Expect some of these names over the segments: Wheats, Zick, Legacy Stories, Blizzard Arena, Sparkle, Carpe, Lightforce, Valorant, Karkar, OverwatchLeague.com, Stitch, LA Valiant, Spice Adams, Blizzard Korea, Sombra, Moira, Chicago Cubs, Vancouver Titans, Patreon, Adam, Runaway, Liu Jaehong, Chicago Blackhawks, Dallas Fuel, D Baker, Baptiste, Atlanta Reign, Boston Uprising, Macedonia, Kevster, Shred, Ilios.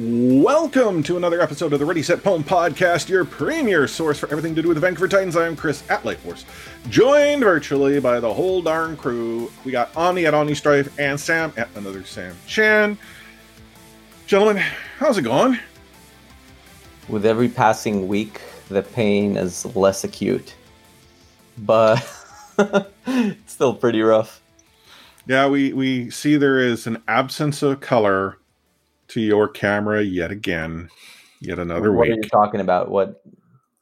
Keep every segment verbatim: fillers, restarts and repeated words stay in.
Welcome to another episode of the Ready, Set, Home podcast, your premier source for everything to do with the Vancouver Titans. I am Chris at Lightforce, joined virtually by the whole darn crew. We got Ani at Ani Strife and Sam at Another Sam Chan. Gentlemen, how's it going? With every passing week, the pain is less acute, but it's still pretty rough. Yeah, we, we see there is an absence of color to your camera yet again, yet another what week. What are you talking about? What?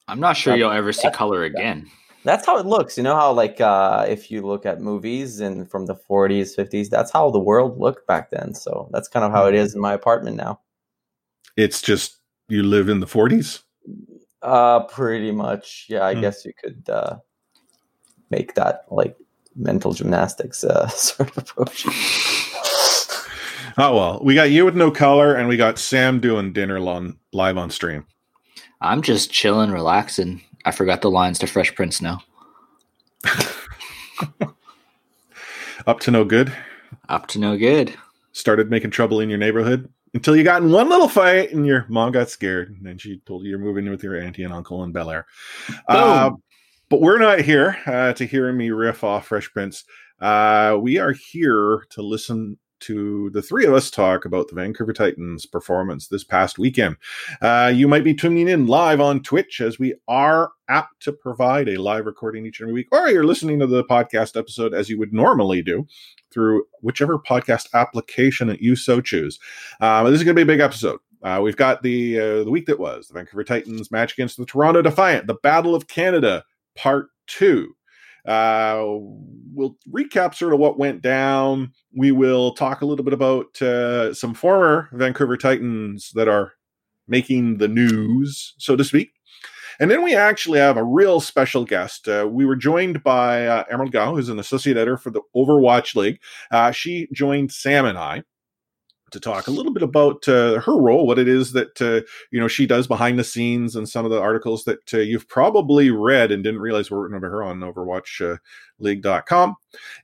I'm not sure you'll ever see color again. That's how it looks. You know how, like, uh, if you look at movies and from the forties, fifties, that's how the world looked back then. So that's kind of how it is in my apartment now. It's just you live in the forties? Uh, pretty much. Yeah, I hmm. guess you could uh, make that, like, mental gymnastics uh, sort of approach. Oh, well, we got you with no color, and we got Sam doing dinner long, live on stream. I'm just chilling, relaxing. I forgot the lines to Fresh Prince now. Up to no good? Up to no good. Started making trouble in your neighborhood until you got in one little fight, and your mom got scared, and then she told you you're moving with your auntie and uncle in Bel Air. Uh, but we're not here uh, to hear me riff off Fresh Prince. Uh, we are here to listen to the three of us talk about the Vancouver Titans' performance this past weekend. Uh, you might be tuning in live on Twitch, as we are apt to provide a live recording each and every week, or you're listening to the podcast episode as you would normally do through whichever podcast application that you so choose. Uh, this is going to be a big episode. Uh, we've got the uh, the week that was, the Vancouver Titans match against the Toronto Defiant, the Battle of Canada, Part two. Uh, we'll recap sort of what went down. We will talk a little bit about uh, some former Vancouver Titans that are making the news, so to speak. And then we actually have a real special guest. Uh, we were joined by uh, Emerald Gao, who's an associate editor for the Overwatch League. Uh, she joined Sam and I to talk a little bit about uh, her role, what it is that uh, you know she does behind the scenes, and some of the articles that uh, you've probably read and didn't realize were written over her on Overwatch League dot com.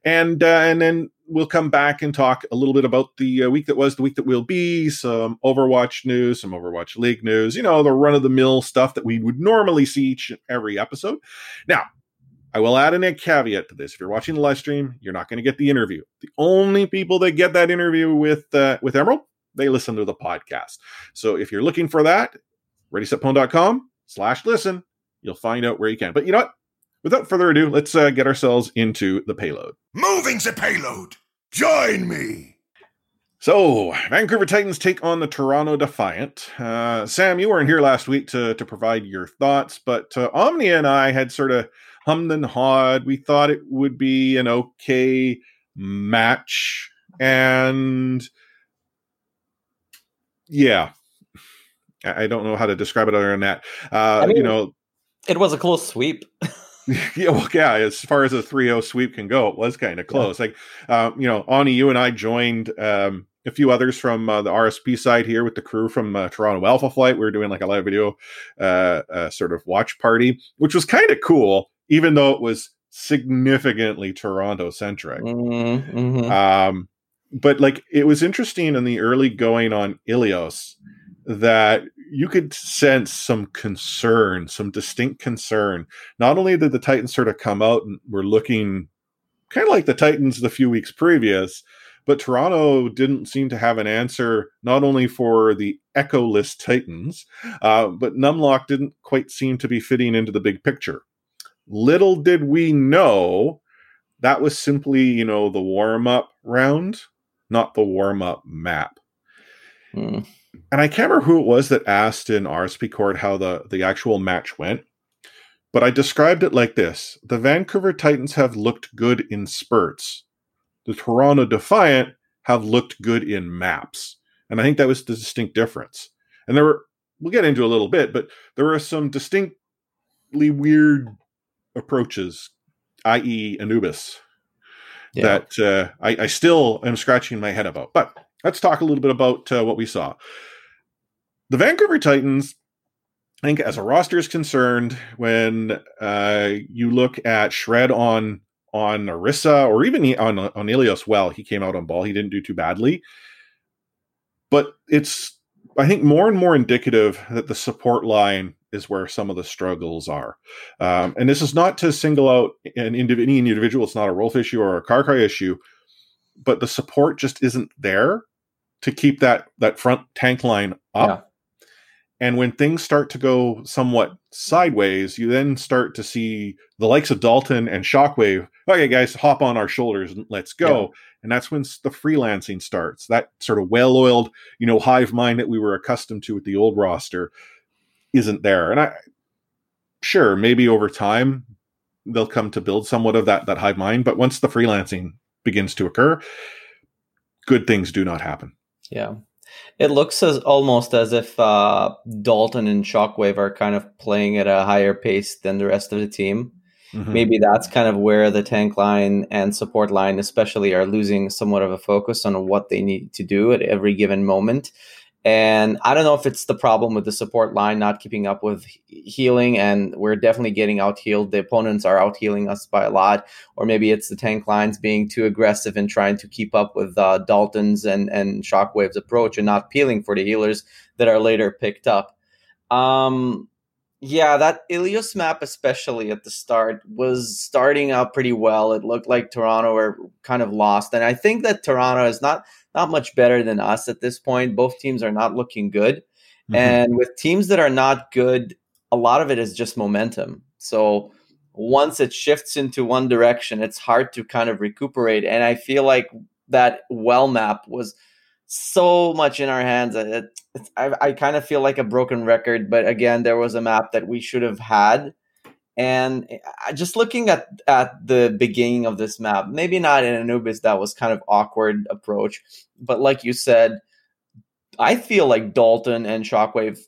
And uh, and then we'll come back and talk a little bit about the uh, week that was, the week that will be, some Overwatch news, some Overwatch League news, you know, the run-of-the-mill stuff that we would normally see each and every episode. Now, I will add in a caveat to this. If you're watching the live stream, you're not going to get the interview. The only people that get that interview with uh, with Emerald, they listen to the podcast. So if you're looking for that, ready set pwn dot com slash listen, you'll find out where you can. But you know what? Without further ado, let's uh, get ourselves into the payload. Moving the payload! Join me! So, Vancouver Titans take on the Toronto Defiant. Uh, Sam, you weren't here last week to, to provide your thoughts, but uh, Omnia and I had sort of hummed and hawed. We thought it would be an okay match, and yeah, I don't know how to describe it other than that. Uh, I mean, you know, it was a close sweep. yeah, well, yeah. As far as a three oh sweep can go, it was kind of close. Yeah. Like, um, you know, Ani, you and I joined um, a few others from uh, the R S P side here with the crew from uh, Toronto Alpha Flight. We were doing like a live video uh, uh, sort of watch party, which was kind of cool, even though it was significantly Toronto-centric. Mm-hmm, mm-hmm. Um, but, like, it was interesting in the early going on Ilios that you could sense some concern, some distinct concern. Not only did the Titans sort of come out and were looking kind of like the Titans the few weeks previous, but Toronto didn't seem to have an answer, not only for the echoless Titans, uh, but Numlock didn't quite seem to be fitting into the big picture. Little did we know that was simply, you know, the warm-up round, not the warm-up map. Mm. And I can't remember who it was that asked in R S P Court how the, the actual match went, but I described it like this. The Vancouver Titans have looked good in spurts. The Toronto Defiant have looked good in maps. And I think that was the distinct difference. And there were, we'll get into a little bit, but there were some distinctly weird approaches that is, Anubis, yeah. that uh, I, I still am scratching my head about. But let's talk a little bit about uh, what we saw. The Vancouver Titans, I think, as a roster is concerned, when uh, you look at Shred on on Orisa or even on on Ilios, well, he came out on ball. He didn't do too badly. But it's, I think, more and more indicative that the support line is where some of the struggles are. Um, and this is not to single out an indiv- any individual. It's not a Rolf issue or a Karkai issue, but the support just isn't there to keep that, that front tank line up. Yeah. And when things start to go somewhat sideways, you then start to see the likes of Dalton and Shockwave. Okay, guys, hop on our shoulders and let's go. Yeah. And that's when the freelancing starts. That sort of well-oiled, you know, hive mind that we were accustomed to with the old roster isn't there. And I sure, maybe over time they'll come to build somewhat of that, that hive mind. But once the freelancing begins to occur, good things do not happen. Yeah. It looks as almost as if uh, Dalton and Shockwave are kind of playing at a higher pace than the rest of the team. Mm-hmm. Maybe that's kind of where the tank line and support line especially are losing somewhat of a focus on what they need to do at every given moment. And I don't know if it's the problem with the support line not keeping up with healing, and we're definitely getting out-healed. The opponents are out-healing us by a lot. Or maybe it's the tank lines being too aggressive and trying to keep up with uh, Dalton's and, and Shockwave's approach and not peeling for the healers that are later picked up. Um, yeah, that Ilios map, especially at the start, was starting out pretty well. It looked like Toronto were kind of lost. And I think that Toronto is not... not much better than us at this point. Both teams are not looking good. Mm-hmm. And with teams that are not good, a lot of it is just momentum. So once it shifts into one direction, it's hard to kind of recuperate. And I feel like that well map was so much in our hands. It, it, I, I kind of feel like a broken record. But again, there was a map that we should have had. And just looking at, at the beginning of this map, maybe not in Anubis, that was kind of awkward approach. But like you said, I feel like Dalton and Shockwave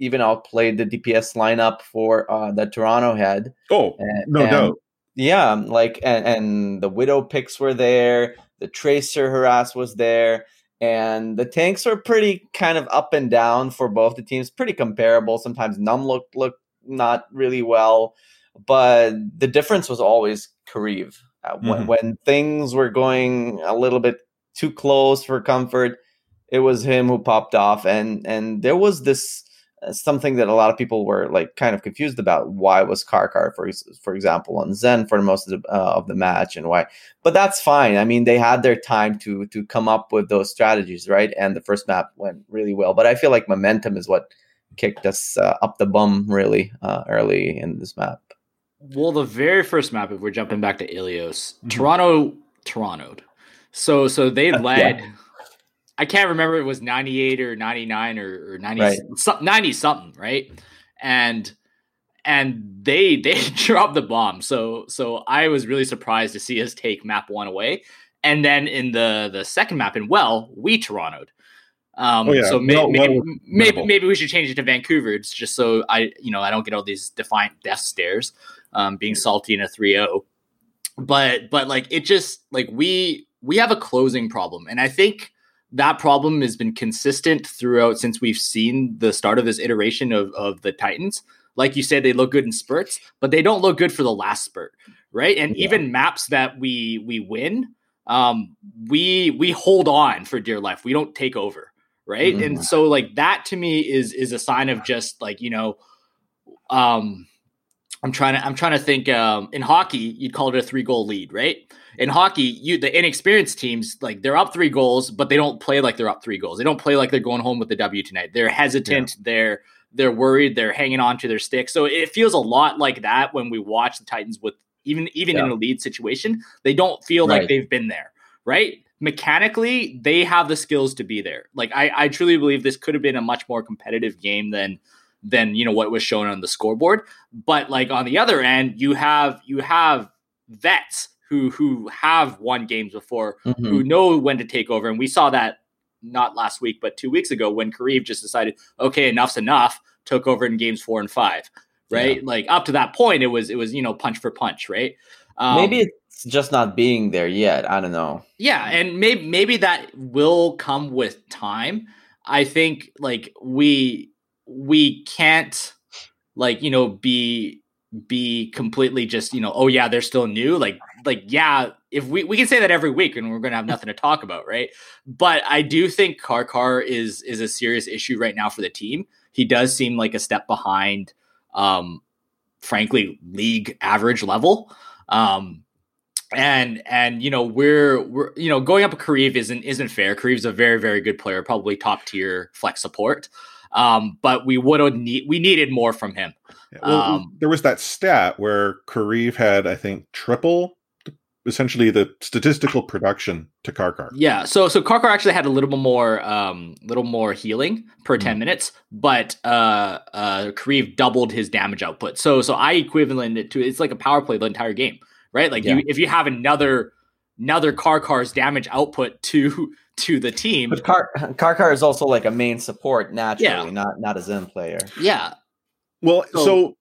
even outplayed the D P S lineup for uh, that Toronto had. Oh, and, no and, doubt. Yeah, like and, and the Widow picks were there. The Tracer harass was there. And the tanks were pretty kind of up and down for both the teams. Pretty comparable. Sometimes Numb looked, looked not really well. But the difference was always Kariv. Uh, when, mm-hmm. when things were going a little bit too close for comfort, it was him who popped off. And and there was this uh, something that a lot of people were like kind of confused about. Why was Karkar, for for example, on Zen for most of the, uh, of the match and why? But that's fine. I mean, they had their time to to come up with those strategies, right? And the first map went really well. But I feel like momentum is what kicked us uh, up the bum really uh, early in this map. Well, the very first map, if we're jumping back to Ilios, mm-hmm. Toronto, Toronto'd. So, so they led. Yeah. I can't remember. It was ninety-eight or ninety-nine or, or ninety, right. so, ninety something, right? And and they they dropped the bomb. So so I was really surprised to see us take map one away. And then in the the second map in well, we Toronto'd. Um, oh, yeah. So may, no, maybe, well, maybe maybe we should change it to Vancouver. It's just so I you know I don't get all these defiant death stares. Um, being salty in a three oh, but but like it just like we we have a closing problem, and I think that problem has been consistent throughout since we've seen the start of this iteration of of the Titans. Like you said, they look good in spurts, but they don't look good for the last spurt, right? And yeah. even maps that we we win, um, we we hold on for dear life. We don't take over, right? Mm. And so like that to me is is a sign of just like you know, um. I'm trying to I'm trying to think um, in hockey, you'd call it a three goal lead, right? In hockey, you the inexperienced teams, like they're up three goals, but they don't play like they're up three goals. They don't play like they're going home with the W tonight. They're hesitant. Yeah. They're they're worried. They're hanging on to their stick. So it feels a lot like that when we watch the Titans with even even yeah. in a lead situation, they don't feel right. like they've been there, right? Mechanically, they have the skills to be there. Like I, I truly believe this could have been a much more competitive game than than, you know, what was shown on the scoreboard. But like on the other end, you have, you have vets who, who have won games before, mm-hmm. who know when to take over. And we saw that not last week, but two weeks ago when Kariv just decided, okay, enough's enough, took over in games four and five, right? Yeah. Like up to that point, it was, it was, you know, punch for punch. Right. Um, maybe it's just not being there yet. I don't know. Yeah, and maybe maybe that will come with time. I think like we we can't like you know be be completely just you know oh yeah they're still new like like yeah if we we can say that every week and we're gonna have nothing to talk about, right? But I do think Karkar is is a serious issue right now for the team. He does seem like a step behind, um, frankly, league average level. Um, and, and, you know, we're, we're, you know, going up a Kariv isn't, isn't fair. Kariv's a very, very good player, probably top tier flex support. Um, but we would have need, we needed more from him. Yeah, well, um, there was that stat where Kariv had, I think, triple essentially the statistical production to Karkar. Yeah. So, so Karkar actually had a little bit more, um, little more healing per ten mm. minutes, but, uh, uh, Kariv doubled his damage output. So, so I equivalent it to, it's like a power play the entire game. Right, like yeah. you, if you have another another Karkar's damage output to to the team, but Car- Karkar is also like a main support naturally, yeah. not not a Zen player. Yeah. Well, so, so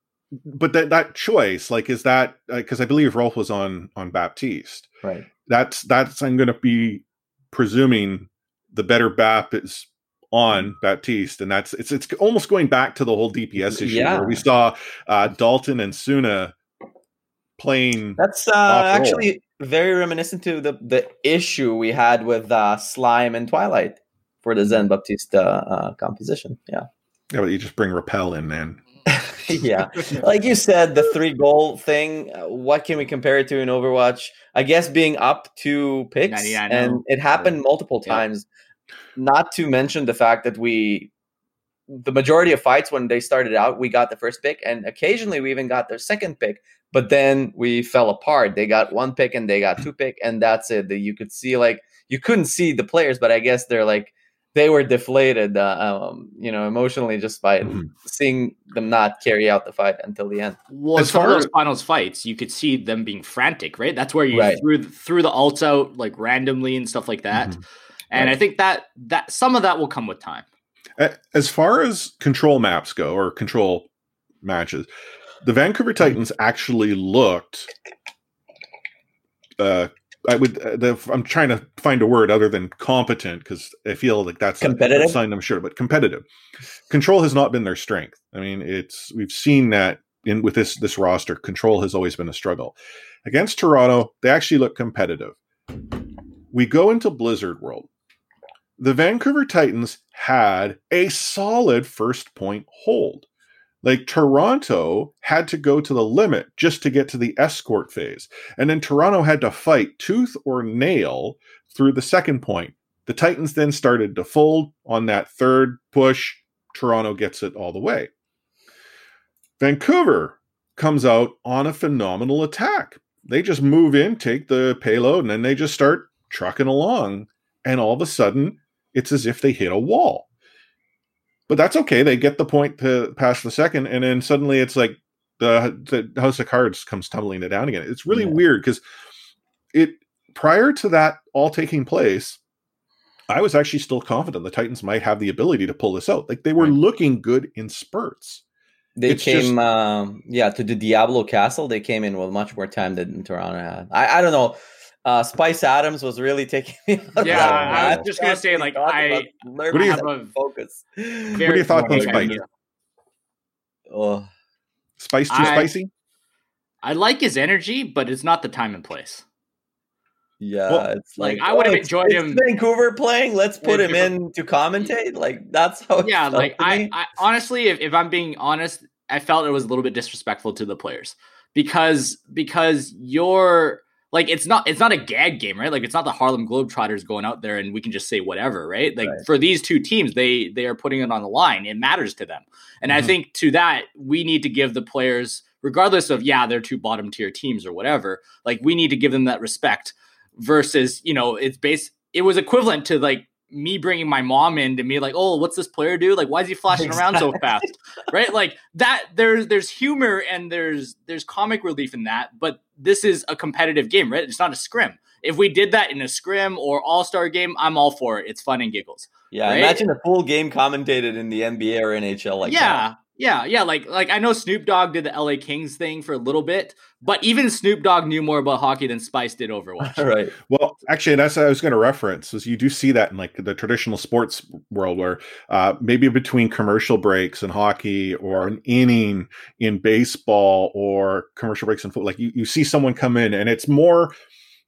but that that choice, like, is that because uh, I believe Rolf was on on Baptiste, right? That's that's I'm going to be presuming the better Bap is on Baptiste, and that's it's it's almost going back to the whole D P S issue yeah. where we saw uh, Dalton and Suna. Playing that's uh, actually very reminiscent to the, the issue we had with uh, Slime and Twilight for the Zen Baptista uh, composition. Yeah, yeah, but you just bring Rappel in, man. yeah, like you said, the three goal thing. What can we compare it to in Overwatch? I guess being up two picks, and it happened multiple times. Yeah. Not to mention the fact that we, the majority of fights when they started out, we got the first pick, and occasionally we even got their second pick. But then we fell apart. They got one pick and they got two pick, and that's it. That you could see, like you couldn't see the players, but I guess they're like they were deflated, uh, um, you know, emotionally just by mm-hmm. seeing them not carry out the fight until the end. Well, as far as finals fights, you could see them being frantic, right? That's where you right. threw threw the ults out like randomly and stuff like that. Mm-hmm. And right. I think that that some of that will come with time. As far as control maps go, or control matches. The Vancouver Titans actually looked. Uh, I would. Uh, the, I'm trying to find a word other than competent because I feel like that's competitive. A sign, I'm sure, but competitive. Control has not been their strength. I mean, it's we've seen that in with this this roster. Control has always been a struggle. Against Toronto, they actually look competitive. We go into Blizzard World. The Vancouver Titans had a solid first point hold. Like Toronto had to go to the limit just to get to the escort phase. And then Toronto had to fight tooth or nail through the second point. The Titans then started to fold on that third push. Toronto gets it all the way. Vancouver comes out on a phenomenal attack. They just move in, take the payload, and then they just start trucking along. And all of a sudden, it's as if they hit a wall. But that's okay. They get the point to pass the second, and then suddenly it's like the, the House of Cards comes tumbling it down again. It's really yeah. weird because it prior to that all taking place, I was actually still confident the Titans might have the ability to pull this out. Like they were right. looking good in spurts. They it's came, just, um, yeah, to the Diablo Castle. They came in with much more time than Toronto had. I, I don't know. Uh, Spice Adams was really taking me out. Yeah, I was just gonna say, like, I learned to have a focus. What are your thoughts on Spice? Oh, Spice too spicy? I like his energy, but it's not the time and place. Yeah, well, it's like, like I would have oh, enjoyed him. Vancouver playing. Let's put him in to commentate. Like that's how. Yeah, like I, I honestly, if, if I'm being honest, I felt it was a little bit disrespectful to the players because because you're. Like it's not it's not a gag game, right? Like it's not the Harlem Globetrotters going out there and we can just say whatever, right? Like right. for these two teams, they they are putting it on the line. It matters to them. And mm-hmm. I think to that, we need to give the players, regardless of yeah, they're two bottom tier teams or whatever, like we need to give them that respect versus, you know, it's based it was equivalent to like me bringing my mom in to me like, oh, what's this player do? Like, why is he flashing exactly. around so fast? Right? Like that there's, there's humor and there's, there's comic relief in that, but this is a competitive game, right? It's not a scrim. If we did that in a scrim or all-star game, I'm all for it. It's fun and giggles. Yeah. Right? Imagine a full game commentated in the N B A or N H L. Like yeah. That. Yeah, yeah, like like I know Snoop Dogg did the L A Kings thing for a little bit, but even Snoop Dogg knew more about hockey than Spice did Overwatch. All right. Well, actually, that's what I was going to reference, is you do see that in like the traditional sports world where uh, maybe between commercial breaks in hockey or an inning in baseball or commercial breaks in football, like you, you see someone come in and it's more,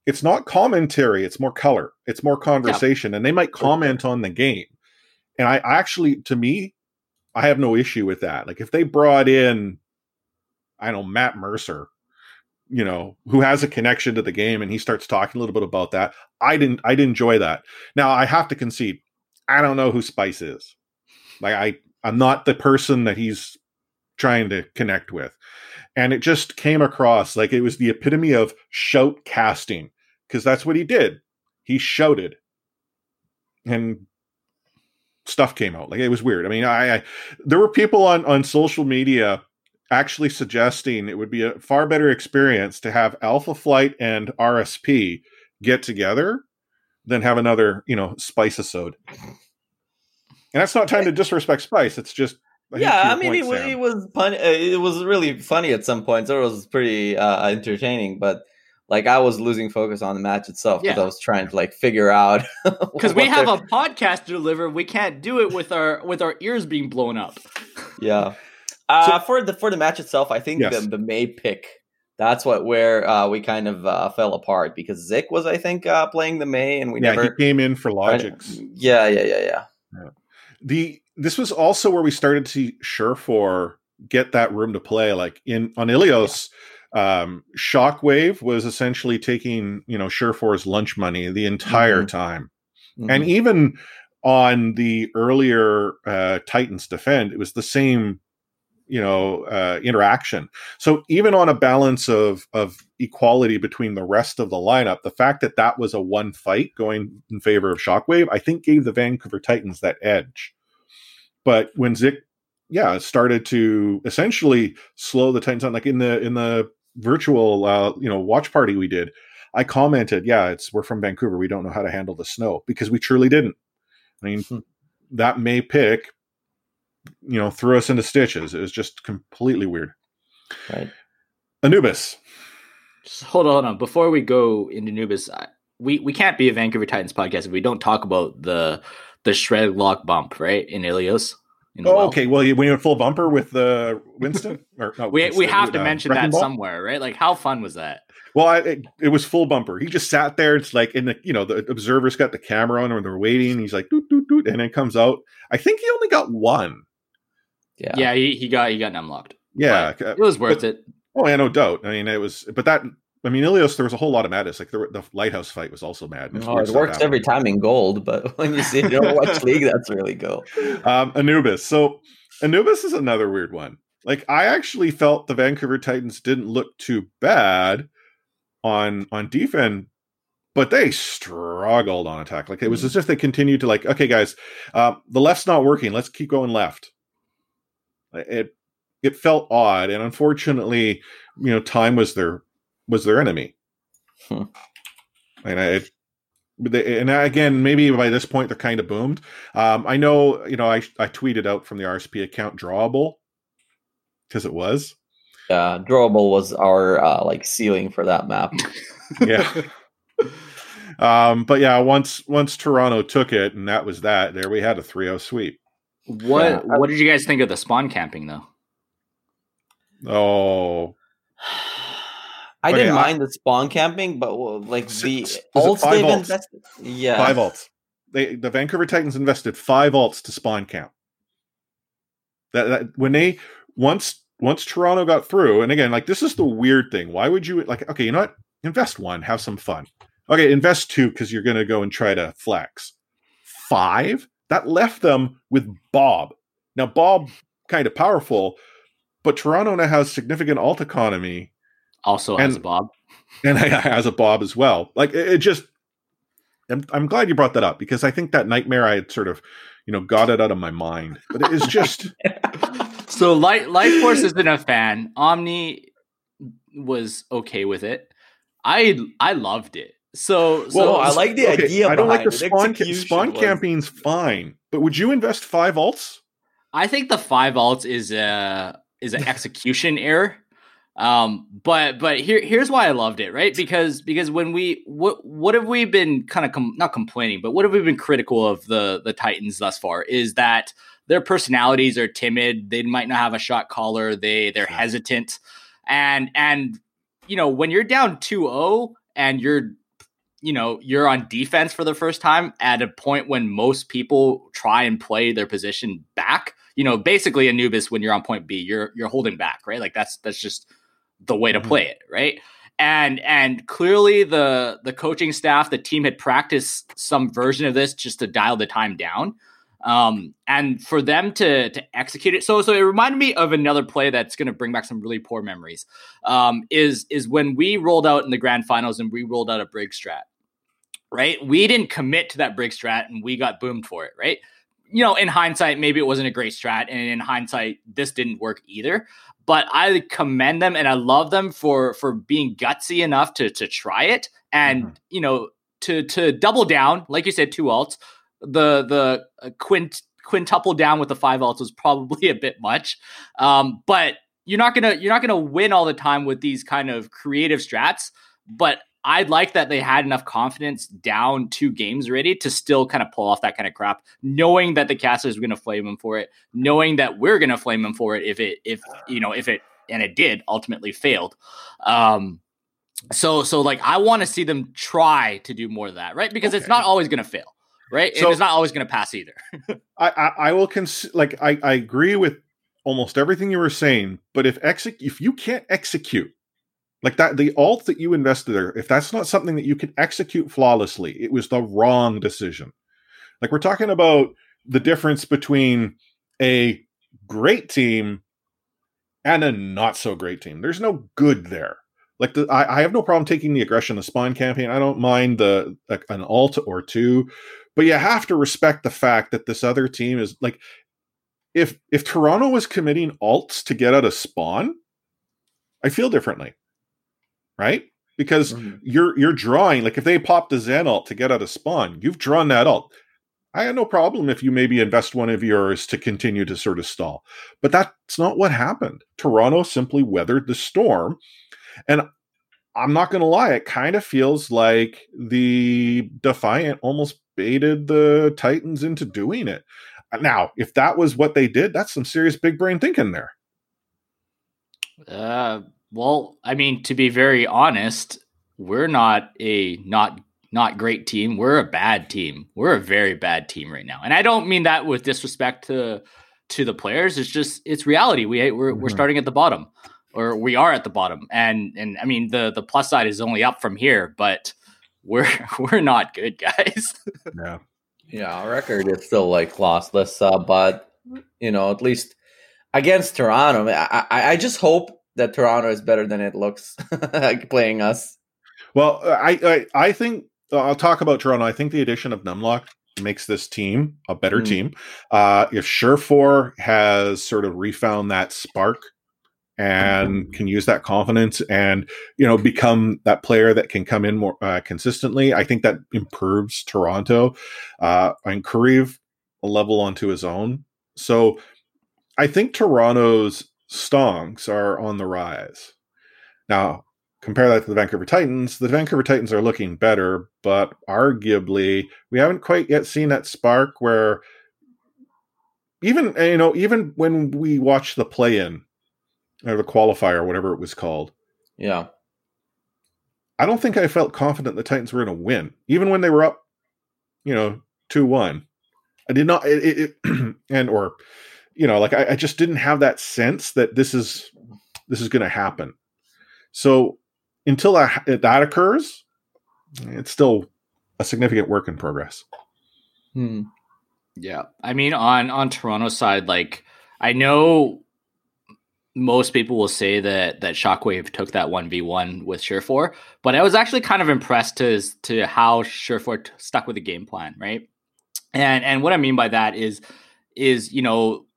it's not commentary, it's more color, it's more conversation, yeah. and they might comment on the game. And I actually, to me, I have no issue with that. Like if they brought in, I don't know, Matt Mercer, you know, who has a connection to the game and he starts talking a little bit about that. I didn't, I'd enjoy that. Now I have to concede, I don't know who Spice is. Like I, I'm not the person that he's trying to connect with. And it just came across like it was the epitome of shout casting, because that's what he did. He shouted and stuff came out. Like it was weird. I mean, I, I there were people on, on social media actually suggesting it would be a far better experience to have Alpha Flight and R S P get together than have another, you know, Spice-isode. And that's not time to disrespect Spice. It's just I yeah. I mean, point, it, it was pun- it was really funny at some points. It was pretty uh, entertaining, but. Like I was losing focus on the match itself because yeah. I was trying to like figure out because we have they're... a podcast to deliver. We can't do it with our with our ears being blown up. Yeah, uh, so, for the for the match itself, I think yes. the, the May pick that's what where uh, we kind of uh, fell apart because Zick was I think uh, playing the May and we yeah, never he came in for Logix. Yeah, yeah, yeah, yeah, yeah. The this was also where we started to Surefour get that room to play like in on Ilios. Yeah. Um, Shockwave was essentially taking, you know, Surefour's lunch money the entire mm-hmm. time. Mm-hmm. And even on the earlier uh, Titans Defend, it was the same, you know, uh, interaction. So even on a balance of, of equality between the rest of the lineup, the fact that that was a one fight going in favor of Shockwave, I think gave the Vancouver Titans that edge. But when Zick, yeah, started to essentially slow the Titans down, like in the, in the, virtual uh you know watch party we did, I commented, yeah it's we're from Vancouver, we don't know how to handle the snow, because we truly didn't. I mean hmm. that May pick, you know, threw us into stitches. It was just completely weird. Right. Anubis, just hold on, hold on. Before we go into Anubis, I, we we can't be a Vancouver Titans podcast if we don't talk about the the shred lock bump right in Ilios. Oh, well. Okay. Well, you, we had a full bumper with uh, Winston. Or, no, we Winston, we have to uh, mention that ball. Somewhere, right? Like, how fun was that? Well, I, it, it was full bumper. He just sat there. It's like, in the you know, the observers got the camera on or they're waiting. He's like, doot, doot, doot, and it comes out. I think he only got one. Yeah. Yeah. He, he got he got numlocked. Yeah. But it was worth but, it. Oh, yeah, no doubt. I mean, it was, but that, I mean, Ilios, there was a whole lot of madness. Like, there, the lighthouse fight was also madness. Oh, it works every time in gold, but when you see it in Overwatch League, that's really cool. Um, Anubis. So, Anubis is another weird one. Like, I actually felt the Vancouver Titans didn't look too bad on on defense, but they struggled on attack. Like, it was mm. as if they continued to, like, okay, guys, uh, the left's not working. Let's keep going left. It, it felt odd, and unfortunately, you know, time was their... was their enemy. Hmm. And I, they, and again, maybe by this point, they're kind of boomed. Um, I know, you know, I, I tweeted out from the R S P account drawable because it was. Uh, drawable was our uh, like ceiling for that map. yeah. um, but yeah, once, once Toronto took it and that was that, there we had a three oh sweep. What, yeah. what did you guys think of the spawn camping though? Oh, I okay, didn't mind I, the spawn camping, but like the alts they've alts. invested. Yeah. Five alts. They, the Vancouver Titans invested five alts to spawn camp. That, that when they once once Toronto got through, and again, like this is the weird thing. Why would you like okay, you know what? Invest one, have some fun. Okay, invest two because you're gonna go and try to flex. Five? That left them with Bob. Now Bob kind of powerful, but Toronto now has significant alt economy. Also and, as a Bob. And as a Bob as well. Like, it, it just... I'm, I'm glad you brought that up, because I think that nightmare I had sort of, you know, got it out of my mind. But it is just... so, Light, Light Force isn't a fan. Omni was okay with it. I I loved it. So, so well, I like the okay, idea I don't like the spawn, ca- spawn camping's fine. But would you invest five alts? I think the five alts is a is an execution error. Um, but but here here's why I loved it, right? Because because when we what what have we been kind of com- not complaining, but what have we been critical of the the Titans thus far is that their personalities are timid. They might not have a shot caller. They they're yeah. hesitant, and and you know when you're down two oh and you're you know you're on defense for the first time at a point when most people try and play their position back. You know, basically Anubis, when you're on point B, you're you're holding back, right? Like that's that's just the way to play it, right? And and clearly the the coaching staff, the team had practiced some version of this just to dial the time down, um, and for them to to execute it. So so it reminded me of another play that's going to bring back some really poor memories. Um, is is when we rolled out in the grand finals and we rolled out a Briggs strat, right? We didn't commit to that Briggs strat and we got boomed for it, right? You know, in hindsight, maybe it wasn't a great strat, and in hindsight, this didn't work either. But I commend them and I love them for for being gutsy enough to to try it and mm-hmm. you know to to double down, like you said, two alts. The the quint quintuple down with the five alts was probably a bit much, um, but you're not gonna you're not gonna win all the time with these kind of creative strats. But I'd like that they had enough confidence down two games already to still kind of pull off that kind of crap, knowing that the casters were going to flame them for it, knowing that we're going to flame them for it if it, if you know, if it, and it did ultimately failed. Um, so, so like I want to see them try to do more of that, right? Because okay. it's not always going to fail, right? So, and it's not always going to pass either. I, I, I will cons- like I, I agree with almost everything you were saying, but if exec- if you can't execute. Like that, the alt that you invested there, if that's not something that you can execute flawlessly, it was the wrong decision. Like we're talking about the difference between a great team and a not so great team. There's no good there. Like the, I, I have no problem taking the aggression, the spawn campaign. I don't mind the a, an alt or two, but you have to respect the fact that this other team is like, if if Toronto was committing alts to get out of spawn, I feel differently. Right? Because mm-hmm. you're you're drawing, like if they pop the Zen alt to get out of spawn, you've drawn that alt. I have no problem if you maybe invest one of yours to continue to sort of stall. But that's not what happened. Toronto simply weathered the storm. And I'm not going to lie, it kind of feels like the Defiant almost baited the Titans into doing it. Now, if that was what they did, that's some serious big brain thinking there. Uh Well, I mean, to be very honest, we're not a not not great team. We're a bad team. We're a very bad team right now, and I don't mean that with disrespect to to the players. It's just it's reality. We we're, mm-hmm. we're starting at the bottom, or we are at the bottom, and and I mean the the plus side is only up from here, but we're we're not good, guys. Yeah, yeah. Our record is still like lossless, uh, but you know, at least against Toronto, I I, I just hope that Toronto is better than it looks like playing us. Well, I I, I think uh, I'll talk about Toronto. I think the addition of Numlock makes this team a better mm. team. Uh, if Surefour has sort of refound that spark and mm. can use that confidence and, you know, become that player that can come in more uh, consistently, I think that improves Toronto. Uh, and Kariv, a level onto his own. So I think Toronto's stonks are on the rise. Now, compare that to the Vancouver Titans. The Vancouver Titans are looking better, but arguably, we haven't quite yet seen that spark where even, you know, even when we watch the play-in or the qualifier, whatever it was called. Yeah. I don't think I felt confident the Titans were going to win. Even when they were up, you know, two one. I did not, it, it, and or... You know, like I, I just didn't have that sense that this is this is going to happen. So until that, that occurs, it's still a significant work in progress. Hmm. Yeah, I mean, on on Toronto's side, like I know most people will say that that Shockwave took that one v one with Surefour, but I was actually kind of impressed to to how Surefour t- stuck with the game plan, right? And and what I mean by that is is you know.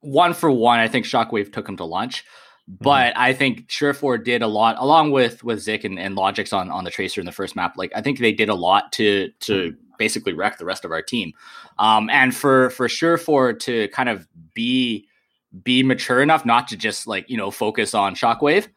One for one, I think Shockwave took him to lunch, but mm-hmm. I think Surefour did a lot, along with with Zick and, and Logix on, on the Tracer in the first map. Like I think they did a lot to to basically wreck the rest of our team. Um, and for for Surefour to kind of be be mature enough not to just like, you know, focus on Shockwave,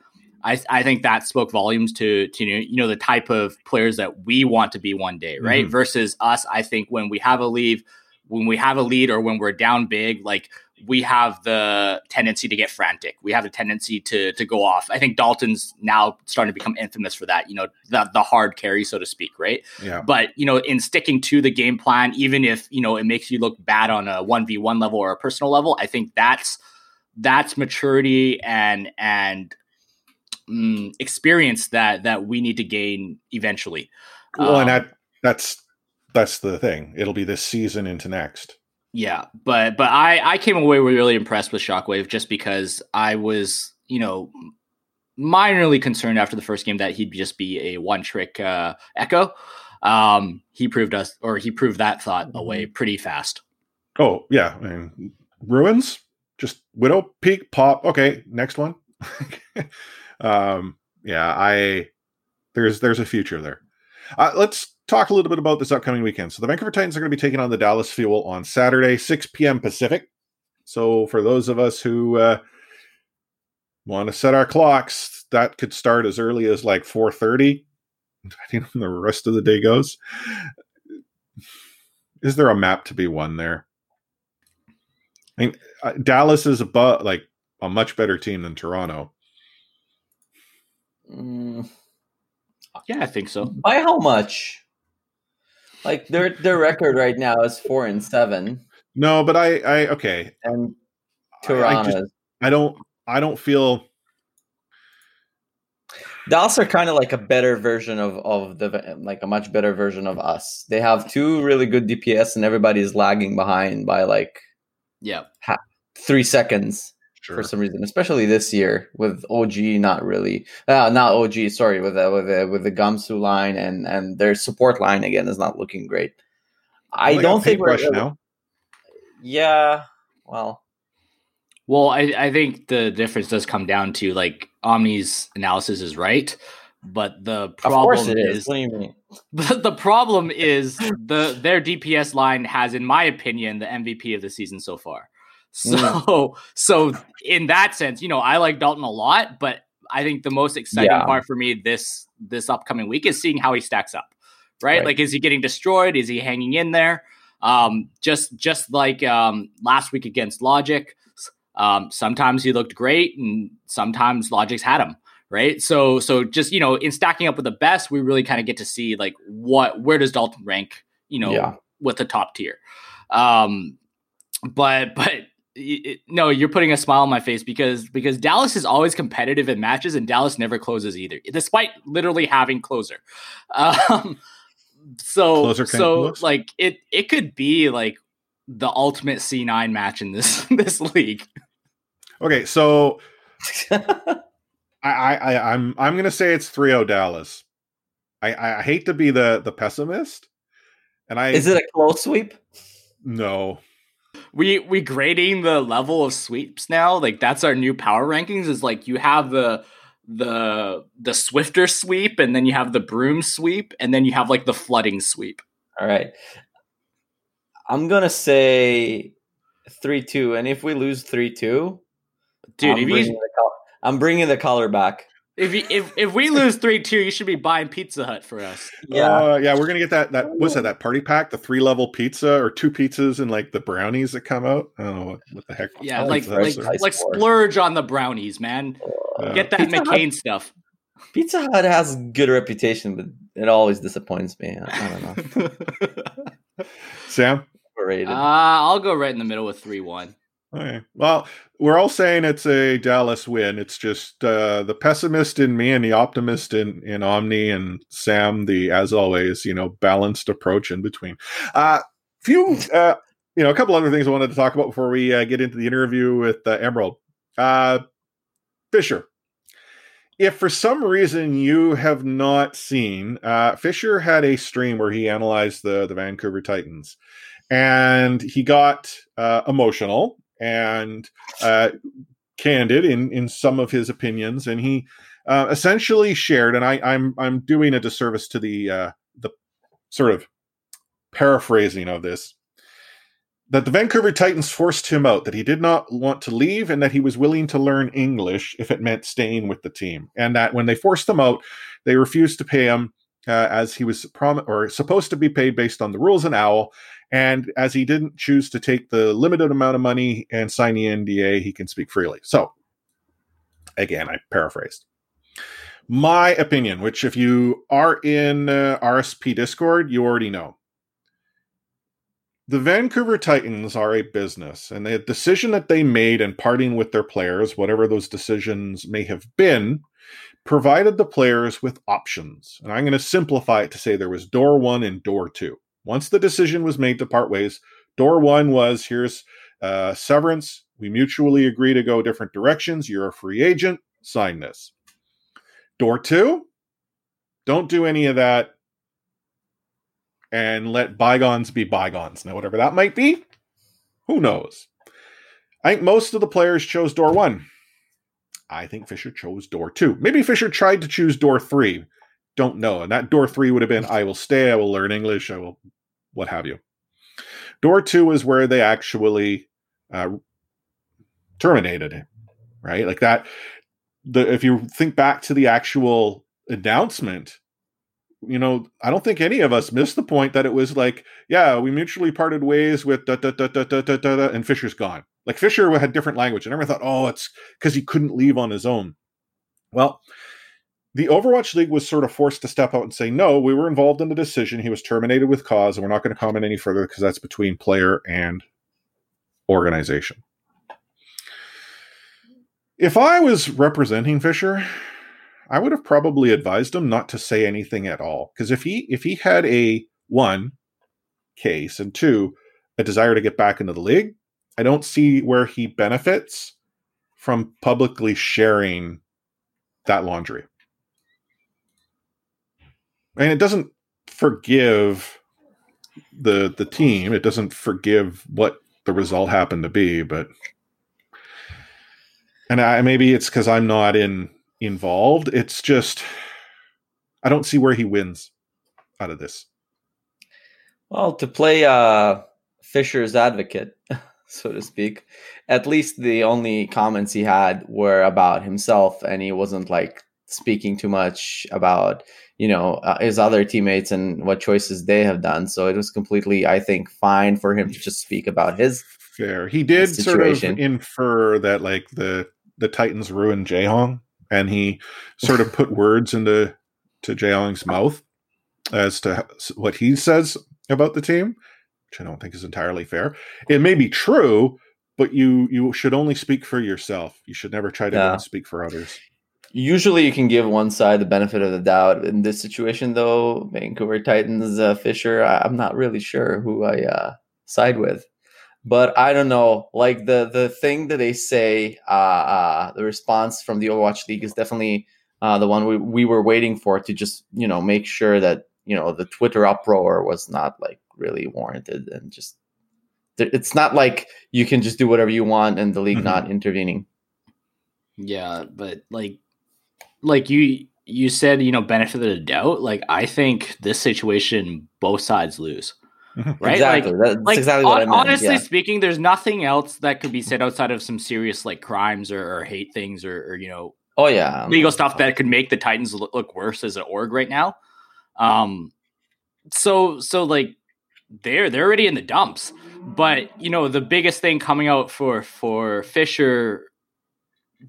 I, I think that spoke volumes to, to, you know, the type of players that we want to be one day, right? Mm-hmm. Versus us. I think when we have a lead, when we have a lead or when we're down big, like we have the tendency to get frantic. We have a tendency to, to go off. I think Dalton's now starting to become infamous for that, you know, the, the hard carry, so to speak. Right. Yeah. But, you know, in sticking to the game plan, even if, you know, it makes you look bad on a one v one level or a personal level, I think that's, that's maturity and, and, Mm, experience that that we need to gain eventually. Well, um, and that that's that's the thing. It'll be this season into next. Yeah, but but I I came away really impressed with Shockwave just because I was, you know, minorly concerned after the first game that he'd just be a one trick uh, echo. Um, he proved us or he proved that thought away pretty fast. Oh yeah, I mean, ruins just widow peak pop. Okay, next one. Um, yeah, I, there's, there's a future there. Uh, let's talk a little bit about this upcoming weekend. So the Vancouver Titans are going to be taking on the Dallas Fuel on Saturday, six p.m. Pacific. So for those of us who, uh, want to set our clocks, that could start as early as like four thirty. Depending on the rest of the day goes. Is there a map to be won there? I mean, uh, Dallas is above, like a much better team than Toronto. Mm. Yeah, I think so. By how much? Like their their record right now is four and seven. No, but I, I okay. And Toronto, I, I, just, I don't, I don't feel. Dallas are kind of like a better version of of the like a much better version of us. They have two really good D P S, and everybody is lagging behind by like yeah half, three seconds. Sure. For some reason, especially this year with O G, not really, uh, not O G. Sorry, with uh, with uh, with the Gamsu line and, and their support line again is not looking great. Well, I don't think we're now. Yeah, well, well, I, I think the difference does come down to like Omni's analysis is right, but the problem of course it is, is what do you mean? But the problem is the their D P S line has, in my opinion, the M V P of the season so far. So, mm. so in that sense, you know, I like Dalton a lot, but I think the most exciting yeah. part for me this this upcoming week is seeing how he stacks up, right? right? Like, is he getting destroyed? Is he hanging in there? Um, just just like um, last week against Logix, um, sometimes he looked great, and sometimes Logix had him, right? So, so just you know, in stacking up with the best, we really kind of get to see like what where does Dalton rank, you know, yeah. with the top tier, um, but but. No, you're putting a smile on my face because because Dallas is always competitive in matches and Dallas never closes either, despite literally having closer. Um, so closer so like it it could be like the ultimate C nine match in this this league. Okay, so I, I I'm I'm gonna say it's three oh Dallas. I, I hate to be the the pessimist, and I is it a close sweep? No. We we grading the level of sweeps now. Like that's our new power rankings. Is like you have the the the swifter sweep, and then you have the broom sweep, and then you have like the flooding sweep. All right, I'm gonna say three two, and if we lose three two, dude, I'm, if bringing, you, the color, I'm bringing the color back. If you, if if we lose three two, you should be buying Pizza Hut for us. Yeah, uh, yeah, we're gonna get that that what's that that party pack, the three level pizza or two pizzas and like the brownies that come out. I don't know what, what the heck. Yeah, like like, like splurge on the brownies, man. Uh, get that Pizza McCain Hut stuff. Pizza Hut has good reputation, but it always disappoints me. I, I don't know. Sam, overrated. Uh, I'll go right in the middle with three one. Okay. Well, we're all saying it's a Dallas win. It's just uh, the pessimist in me and the optimist in, in Omni and Sam, the, as always, you know, balanced approach in between. Uh, few, uh, you know, a couple other things I wanted to talk about before we uh, get into the interview with uh, Emerald. Uh, Fisher, if for some reason you have not seen, uh, Fisher had a stream where he analyzed the, the Vancouver Titans and he got uh, emotional. And uh, candid in, in some of his opinions, and he uh, essentially shared. And I, I'm I'm doing a disservice to the uh, the sort of paraphrasing of this, that the Vancouver Titans forced him out, that he did not want to leave, and that he was willing to learn English if it meant staying with the team. And that when they forced him out, they refused to pay him uh, as he was prom- or supposed to be paid based on the rules in OWL. And as he didn't choose to take the limited amount of money and sign the N D A, he can speak freely. So, again, I paraphrased. My opinion, which if you are in uh, R S P Discord, you already know. The Vancouver Titans are a business, and the decision that they made in parting with their players, whatever those decisions may have been, provided the players with options. And I'm going to simplify it to say there was door one and door two. Once the decision was made to part ways, door one was here's uh, severance. We mutually agree to go different directions. You're a free agent. Sign this. Door two, don't do any of that. And let bygones be bygones. Now, whatever that might be, who knows? I think most of the players chose door one. I think Fisher chose door two. Maybe Fisher tried to choose door three. Don't know. And that door three would have been, I will stay, I will learn English, I will what have you. Door two is where they actually uh, terminated him, right? Like that, the, if you think back to the actual announcement, you know, I don't think any of us missed the point that it was like, yeah, we mutually parted ways with da, da, da, da, da, da, da, and Fisher's gone. Like Fisher had different language, and everyone thought, oh, it's because he couldn't leave on his own. Well, the Overwatch League was sort of forced to step out and say, no, we were involved in the decision. He was terminated with cause, and we're not going to comment any further because that's between player and organization. If I was representing Fisher, I would have probably advised him not to say anything at all. Because if he if he had a, one, case, and two, a desire to get back into the league, I don't see where he benefits from publicly sharing that laundry. And it doesn't forgive the the team. It doesn't forgive what the result happened to be. But and I maybe it's because I'm not in... involved. It's just, I don't see where he wins out of this. Well, to play uh, Fisher's advocate, so to speak, at least the only comments he had were about himself, and he wasn't like speaking too much about, you know, uh, his other teammates and what choices they have done. So it was completely, I think, fine for him to just speak about his fair. He did sort of infer that like the the Titans ruined Jaehong. And he sort of put words into to Jaehoong's mouth as to what he says about the team, which I don't think is entirely fair. It may be true, but you you should only speak for yourself. You should never try to yeah. speak for others. Usually you can give one side the benefit of the doubt. In this situation, though, Vancouver Titans, uh, Fisher, I, I'm not really sure who I uh, side with. But I don't know, like the, the thing that they say, uh, uh, the response from the Overwatch League is definitely uh, the one we, we were waiting for to just, you know, make sure that, you know, the Twitter uproar was not like really warranted, and just it's not like you can just do whatever you want and the league mm-hmm. not intervening. Yeah, but like like you you said, you know, benefit of the doubt. Like I think this situation, both sides lose. Right? Exactly. Like, That's like, exactly what on, I meant. Honestly yeah. speaking, there's nothing else that could be said outside of some serious like crimes or, or hate things or, or you know, oh yeah, legal stuff that could make the Titans look, look worse as an org right now. Um, so so like they're they're already in the dumps. But you know, the biggest thing coming out for for Fisher,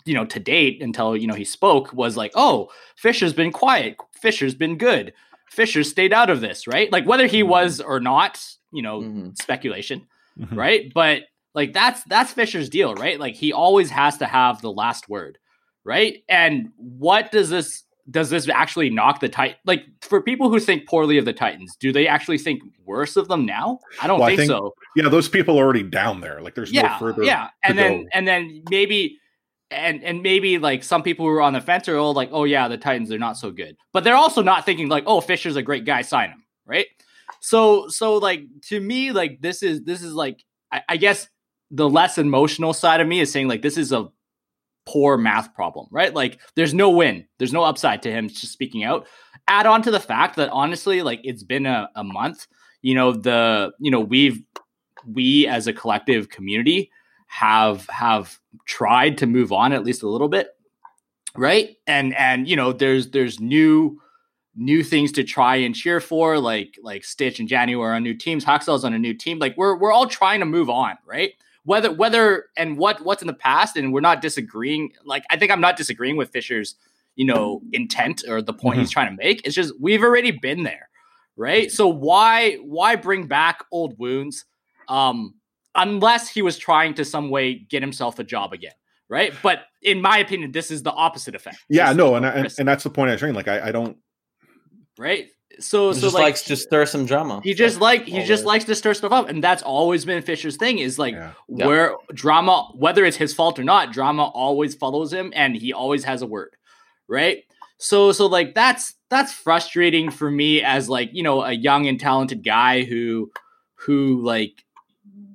you know, to date until you know he spoke was like, oh, Fisher's been quiet. Fisher's been good. Fisher stayed out of this, right? Like whether he was or not, you know, mm-hmm. speculation, mm-hmm. right? But like that's that's Fisher's deal, right? Like he always has to have the last word, right? And what does this does this actually knock the Titans? Like for people who think poorly of the Titans, do they actually think worse of them now? I don't well, think, I think so. Yeah, those people are already down there. Like there's yeah, no further. Yeah, and then go. and then maybe. And and maybe like some people who are on the fence are all like, oh yeah, the Titans, they're not so good. But they're also not thinking like, oh, Fisher's a great guy, sign him, right? So so like to me, like this is this is like I, I guess the less emotional side of me is saying like this is a poor math problem, right? Like there's no win, there's no upside to him just speaking out. Add on to the fact that honestly, like it's been a, a month. you know, the, you know, we've, we as a collective community have, have tried to move on at least a little bit. Right. And, and, you know, there's, there's new, new things to try and cheer for, like, like Stitch and January on new teams, Hoxell's on a new team. Like we're, we're all trying to move on. Right. Whether, whether, and what, what's in the past, and we're not disagreeing. Like, I think I'm not disagreeing with Fisher's, you know, intent or the point mm-hmm. he's trying to make. It's just, we've already been there. Right. So why, why bring back old wounds? Um, unless he was trying to some way get himself a job again. Right. But in my opinion, this is the opposite effect. Yeah, this no. And, I, and that's the point I was trying. Like, I, I don't. Right. So, he so just like, likes to stir some drama. He just like, like he always. just likes to stir stuff up. And that's always been Fisher's thing, is like yeah. where yeah. drama, whether it's his fault or not, drama always follows him, and he always has a word. Right. So, so like, that's, that's frustrating for me as like, you know, a young and talented guy who, who like,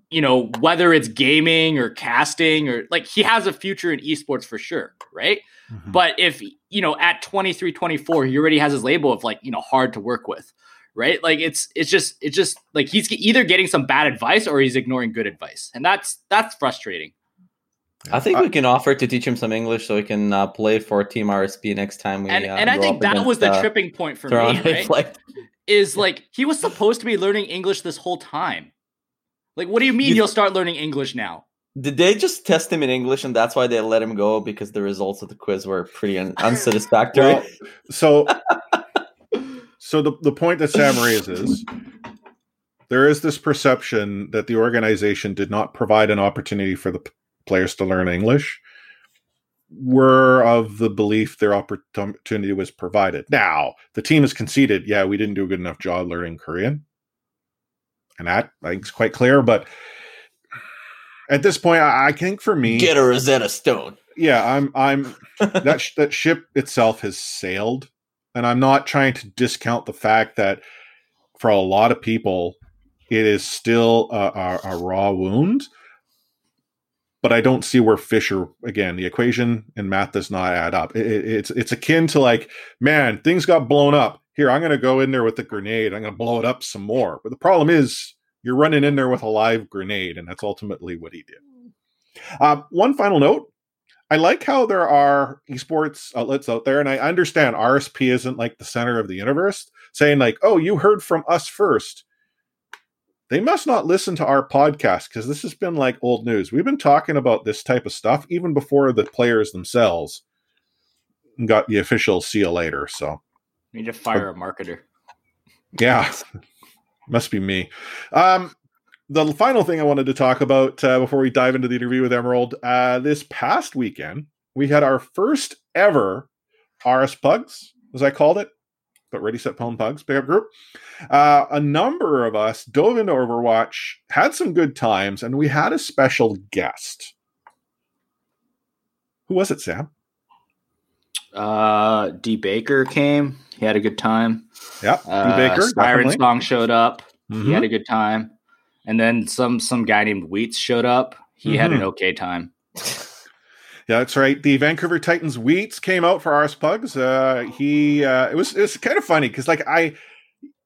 you know, whether it's gaming or casting or like, he has a future in esports for sure. Right. Mm-hmm. But if, you know, at twenty-three, twenty-four, he already has his label of like, you know, hard to work with. Right. Like it's, it's just, it's just like, he's either getting some bad advice or he's ignoring good advice. And that's, that's frustrating. I think I, we can offer to teach him some English so he can uh, play for Team R S P next time. We, and uh, and I think that against, was the uh, tripping point for Toronto me, right? Like, is like, he was supposed to be learning English this whole time. Like, what do you mean you, you'll start learning English now? Did they just test him in English and that's why they let him go? Because the results of the quiz were pretty un- unsatisfactory. Well, so so the, the point that Sam raises is there is this perception that the organization did not provide an opportunity for the p- players to learn English. We're of the belief their opportunity was provided. Now, the team has conceded, yeah, we didn't do a good enough job learning Korean. And that, I think, is quite clear. But at this point, I, I think for me... Get a Rosetta Stone. Yeah, I'm. I'm. that sh- that ship itself has sailed. And I'm not trying to discount the fact that for a lot of people, it is still a, a, a raw wound. But I don't see where Fisher, again, the equation in math does not add up. It, it, it's, it's akin to like, man, things got blown up. Here, I'm going to go in there with the grenade. I'm going to blow it up some more. But the problem is you're running in there with a live grenade, and that's ultimately what he did. Uh, one final note. I like how there are esports outlets out there, and I understand R S P isn't like the center of the universe, saying like, oh, you heard from us first. They must not listen to our podcast because this has been like old news. We've been talking about this type of stuff even before the players themselves got the official see you later. So we need to fire a marketer. Yeah, must be me. Um, the final thing I wanted to talk about uh, before we dive into the interview with Emerald, uh, this past weekend, we had our first ever R S Pugs, as I called it. But Ready, Set, Pwn Pugs pickup group. Uh, a number of us dove into Overwatch, had some good times, and we had a special guest. Who was it, Sam? Uh, D Baker came. He had a good time. Yeah, uh, D Baker. Siren Song showed up. Mm-hmm. He had a good time. And then some some guy named Wheats showed up. He mm-hmm. had an okay time. Yeah, that's right. The Vancouver Titans Wheats came out for R S Pugs. Uh, he uh, it was it's kind of funny because like I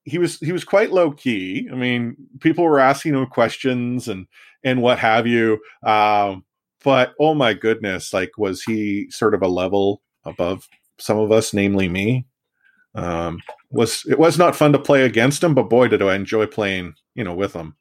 he was he was quite low key. I mean, people were asking him questions and and what have you. Um, but oh my goodness, like was he sort of a level above some of us, namely me? Um, was it was not fun to play against him, but boy did I enjoy playing, you know, with him.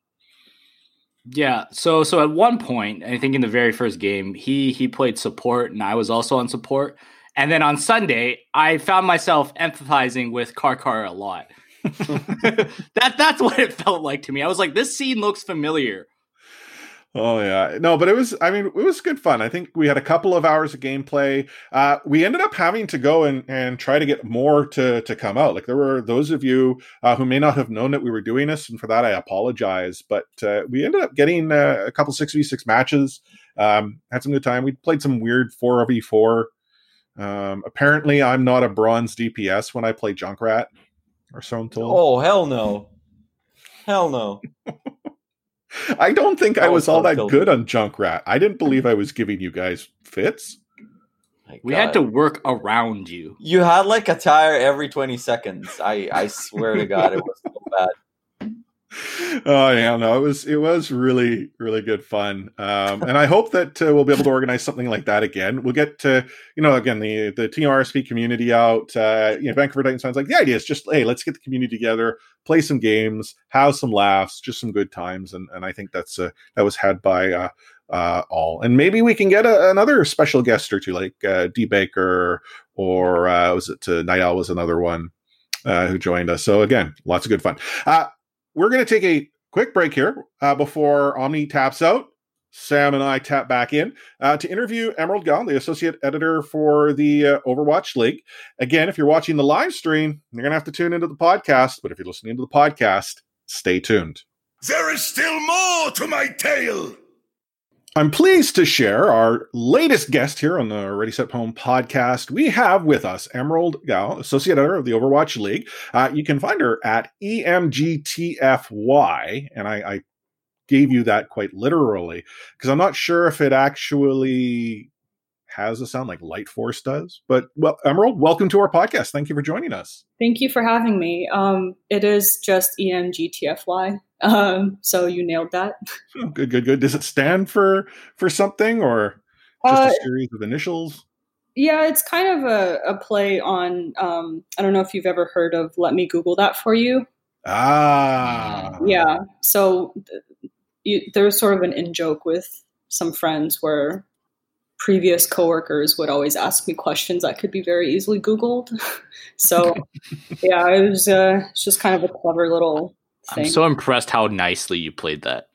Yeah, so so at one point, I think in the very first game, he he played support, and I was also on support. And then on Sunday, I found myself empathizing with Karkar a lot. that that's what it felt like to me. I was like, this scene looks familiar. Oh yeah, no, but it was. I mean, it was good fun. I think we had a couple of hours of gameplay. Uh, we ended up having to go and, and try to get more to to come out. Like there were those of you uh, who may not have known that we were doing this, and for that I apologize. But uh, we ended up getting uh, a couple six v six matches. Um, had some good time. We played some weird four v four. Um, apparently, I'm not a bronze D P S when I play Junkrat or so. I'm told. Oh hell no, hell no. I don't think I was all that good on Junkrat. I didn't believe I was giving you guys fits. We had to work around you. You had like a tire every twenty seconds. I, I swear to God, it was so bad. Oh yeah, no, it was it was really really good fun, um, and I hope that uh, we'll be able to organize something like that again. We'll get to you know again the the T R S P community out. Uh, you know, Vancouver Titans fans, like the idea is just hey, let's get the community together, play some games, have some laughs, just some good times, and and I think that's uh, that was had by uh, uh, all. And maybe we can get a, another special guest or two, like uh, D Baker or uh, was it uh, Niall was another one uh, who joined us. So again, lots of good fun. Uh, We're going to take a quick break here uh, before Omni taps out. Sam and I tap back in uh, to interview Emerald Gao, the associate editor for the uh, Overwatch League. Again, if you're watching the live stream, you're going to have to tune into the podcast. But if you're listening to the podcast, stay tuned. There is still more to my tale. I'm pleased to share our latest guest here on the Ready, Set, Home podcast. We have with us Emerald Gao, Associate Editor of the Overwatch League. Uh, you can find her at E M G T F Y, and I, I gave you that quite literally, because I'm not sure if it actually has a sound like Light Force does. But well, Emerald, welcome to our podcast. Thank you for joining us. Thank you for having me. Um, it is just E M G T F Y. Um, so you nailed that. Oh, good, good, good. Does it stand for, for something or just uh, a series of initials? Yeah, it's kind of a, a play on, um, I don't know if you've ever heard of Let Me Google That For You. Ah. Yeah. So th- you, there was sort of an in-joke with some friends where previous coworkers would always ask me questions that could be very easily Googled. So yeah, it was uh, it's just kind of a clever little... I'm so impressed how nicely you played that.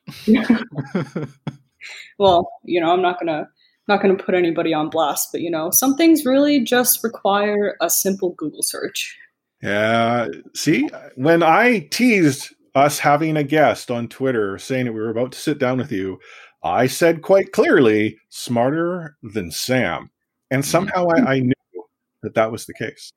Well, you know, I'm not gonna not gonna put anybody on blast, but you know, some things really just require a simple Google search. Yeah. See, when I teased us having a guest on Twitter saying that we were about to sit down with you, I said quite clearly, smarter than Sam, and somehow I, I knew that that was the case.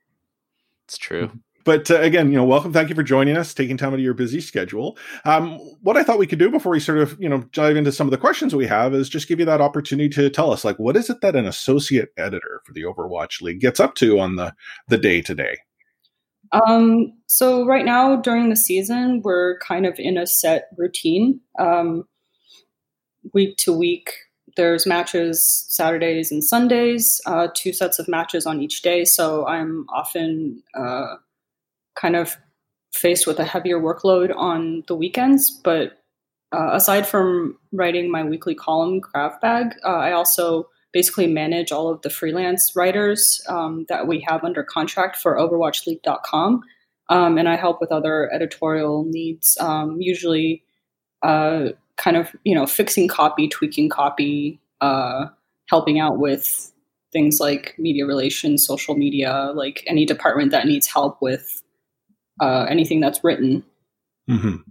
It's true. But uh, again, you know, welcome. Thank you for joining us, taking time out of your busy schedule. Um, what I thought we could do before we sort of, you know, dive into some of the questions we have is just give you that opportunity to tell us, like, what is it that an associate editor for the Overwatch League gets up to on the the day to day? Um, so right now during the season, we're kind of in a set routine. Um, week to week, there's matches Saturdays and Sundays, uh, two sets of matches on each day. So I'm often uh, kind of faced with a heavier workload on the weekends. But uh, aside from writing my weekly column, Craft Bag, uh, I also basically manage all of the freelance writers um, that we have under contract for Overwatch League dot com. Um, and I help with other editorial needs, um, usually uh, kind of, you know, fixing copy, tweaking copy, uh, helping out with things like media relations, social media, like any department that needs help with Uh, anything that's written. Mm-hmm.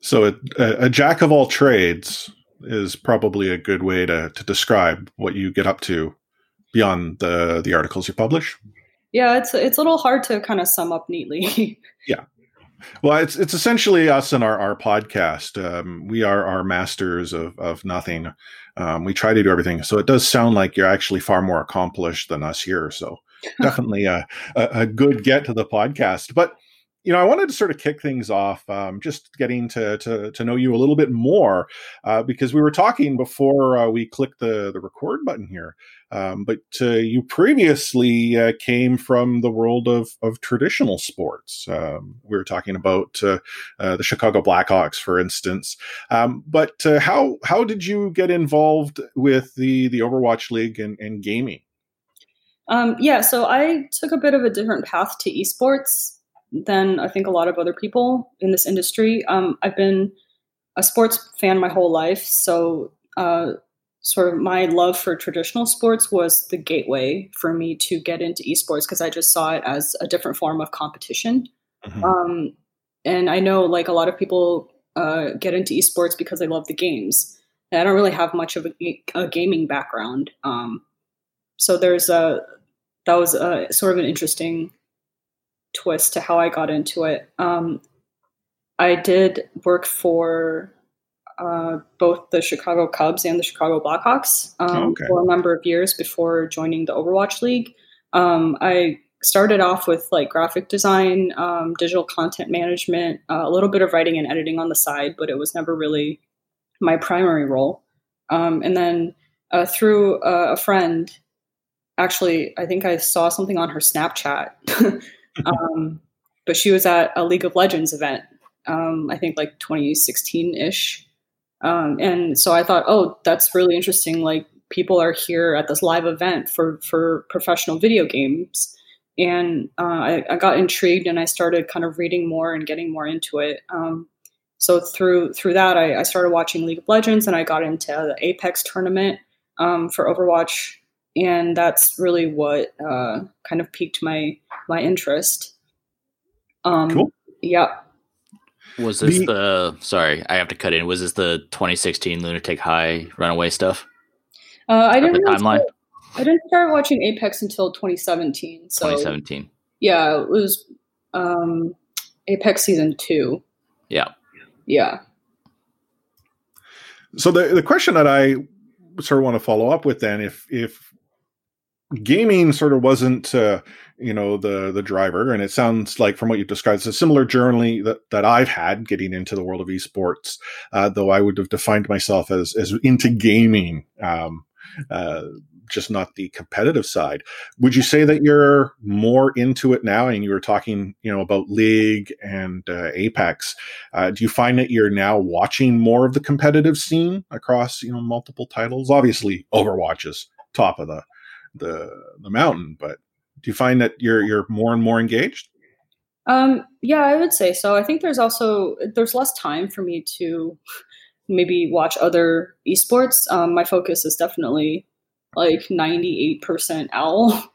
So a, a jack of all trades is probably a good way to, to describe what you get up to beyond the, the articles you publish. Yeah, it's it's a little hard to kind of sum up neatly. Yeah. Well, it's it's essentially us and our, our podcast. Um, we are our masters of, of nothing. Um, we try to do everything. So it does sound like you're actually far more accomplished than us here. So definitely a, a, a good get to the podcast. But, you know, I wanted to sort of kick things off, um, just getting to, to to know you a little bit more, uh, because we were talking before uh, we clicked the, the record button here. Um, but uh, you previously uh, came from the world of, of traditional sports. Um, we were talking about uh, uh, the Chicago Blackhawks, for instance. Um, but uh, how how did you get involved with the, the Overwatch League and, and gaming? Um, yeah, so I took a bit of a different path to esports than I think a lot of other people in this industry. Um, I've been a sports fan my whole life, so uh, sort of my love for traditional sports was the gateway for me to get into esports because I just saw it as a different form of competition. Mm-hmm. Um, and I know like a lot of people uh, get into esports because they love the games. And I don't really have much of a, a gaming background. Um, so there's a That was a, sort of an interesting twist to how I got into it. Um, I did work for uh, both the Chicago Cubs and the Chicago Blackhawks um, okay. for a number of years before joining the Overwatch League. Um, I started off with like graphic design, um, digital content management, uh, a little bit of writing and editing on the side, but it was never really my primary role. Um, and then uh, through uh, a friend, actually, I think I saw something on her Snapchat, um, but she was at a League of Legends event, um, I think like twenty sixteen ish. Um, and so I thought, oh, that's really interesting. Like, people are here at this live event for, for professional video games. And uh, I, I got intrigued and I started kind of reading more and getting more into it. Um, so through through that, I, I started watching League of Legends and I got into the Apex tournament um, for Overwatch. And that's really what uh, kind of piqued my my interest. Um, cool. Yeah. Was this the, the, sorry, I have to cut in. Was this the twenty sixteen Lunatic High Runaway stuff? Uh, I didn't really start, I didn't start watching Apex until twenty seventeen. So twenty seventeen. Yeah, it was um, Apex season two. Yeah. Yeah. So the the question that I sort of want to follow up with then, if if gaming sort of wasn't uh, you know the the driver, and it sounds like from what you've described, it's a similar journey that, that I've had getting into the world of esports. Uh, though I would have defined myself as as into gaming. Um, uh just not the competitive side. Would you say that you're more into it now? And you were talking, you know, about League and uh, Apex. Uh, do you find that you're now watching more of the competitive scene across, you know, multiple titles? Obviously, Overwatch is top of the the, the mountain, but do you find that you're you're more and more engaged? Um, yeah, I would say so. I think there's also there's less time for me to maybe watch other esports. Um, my focus is definitely like ninety-eight percent O W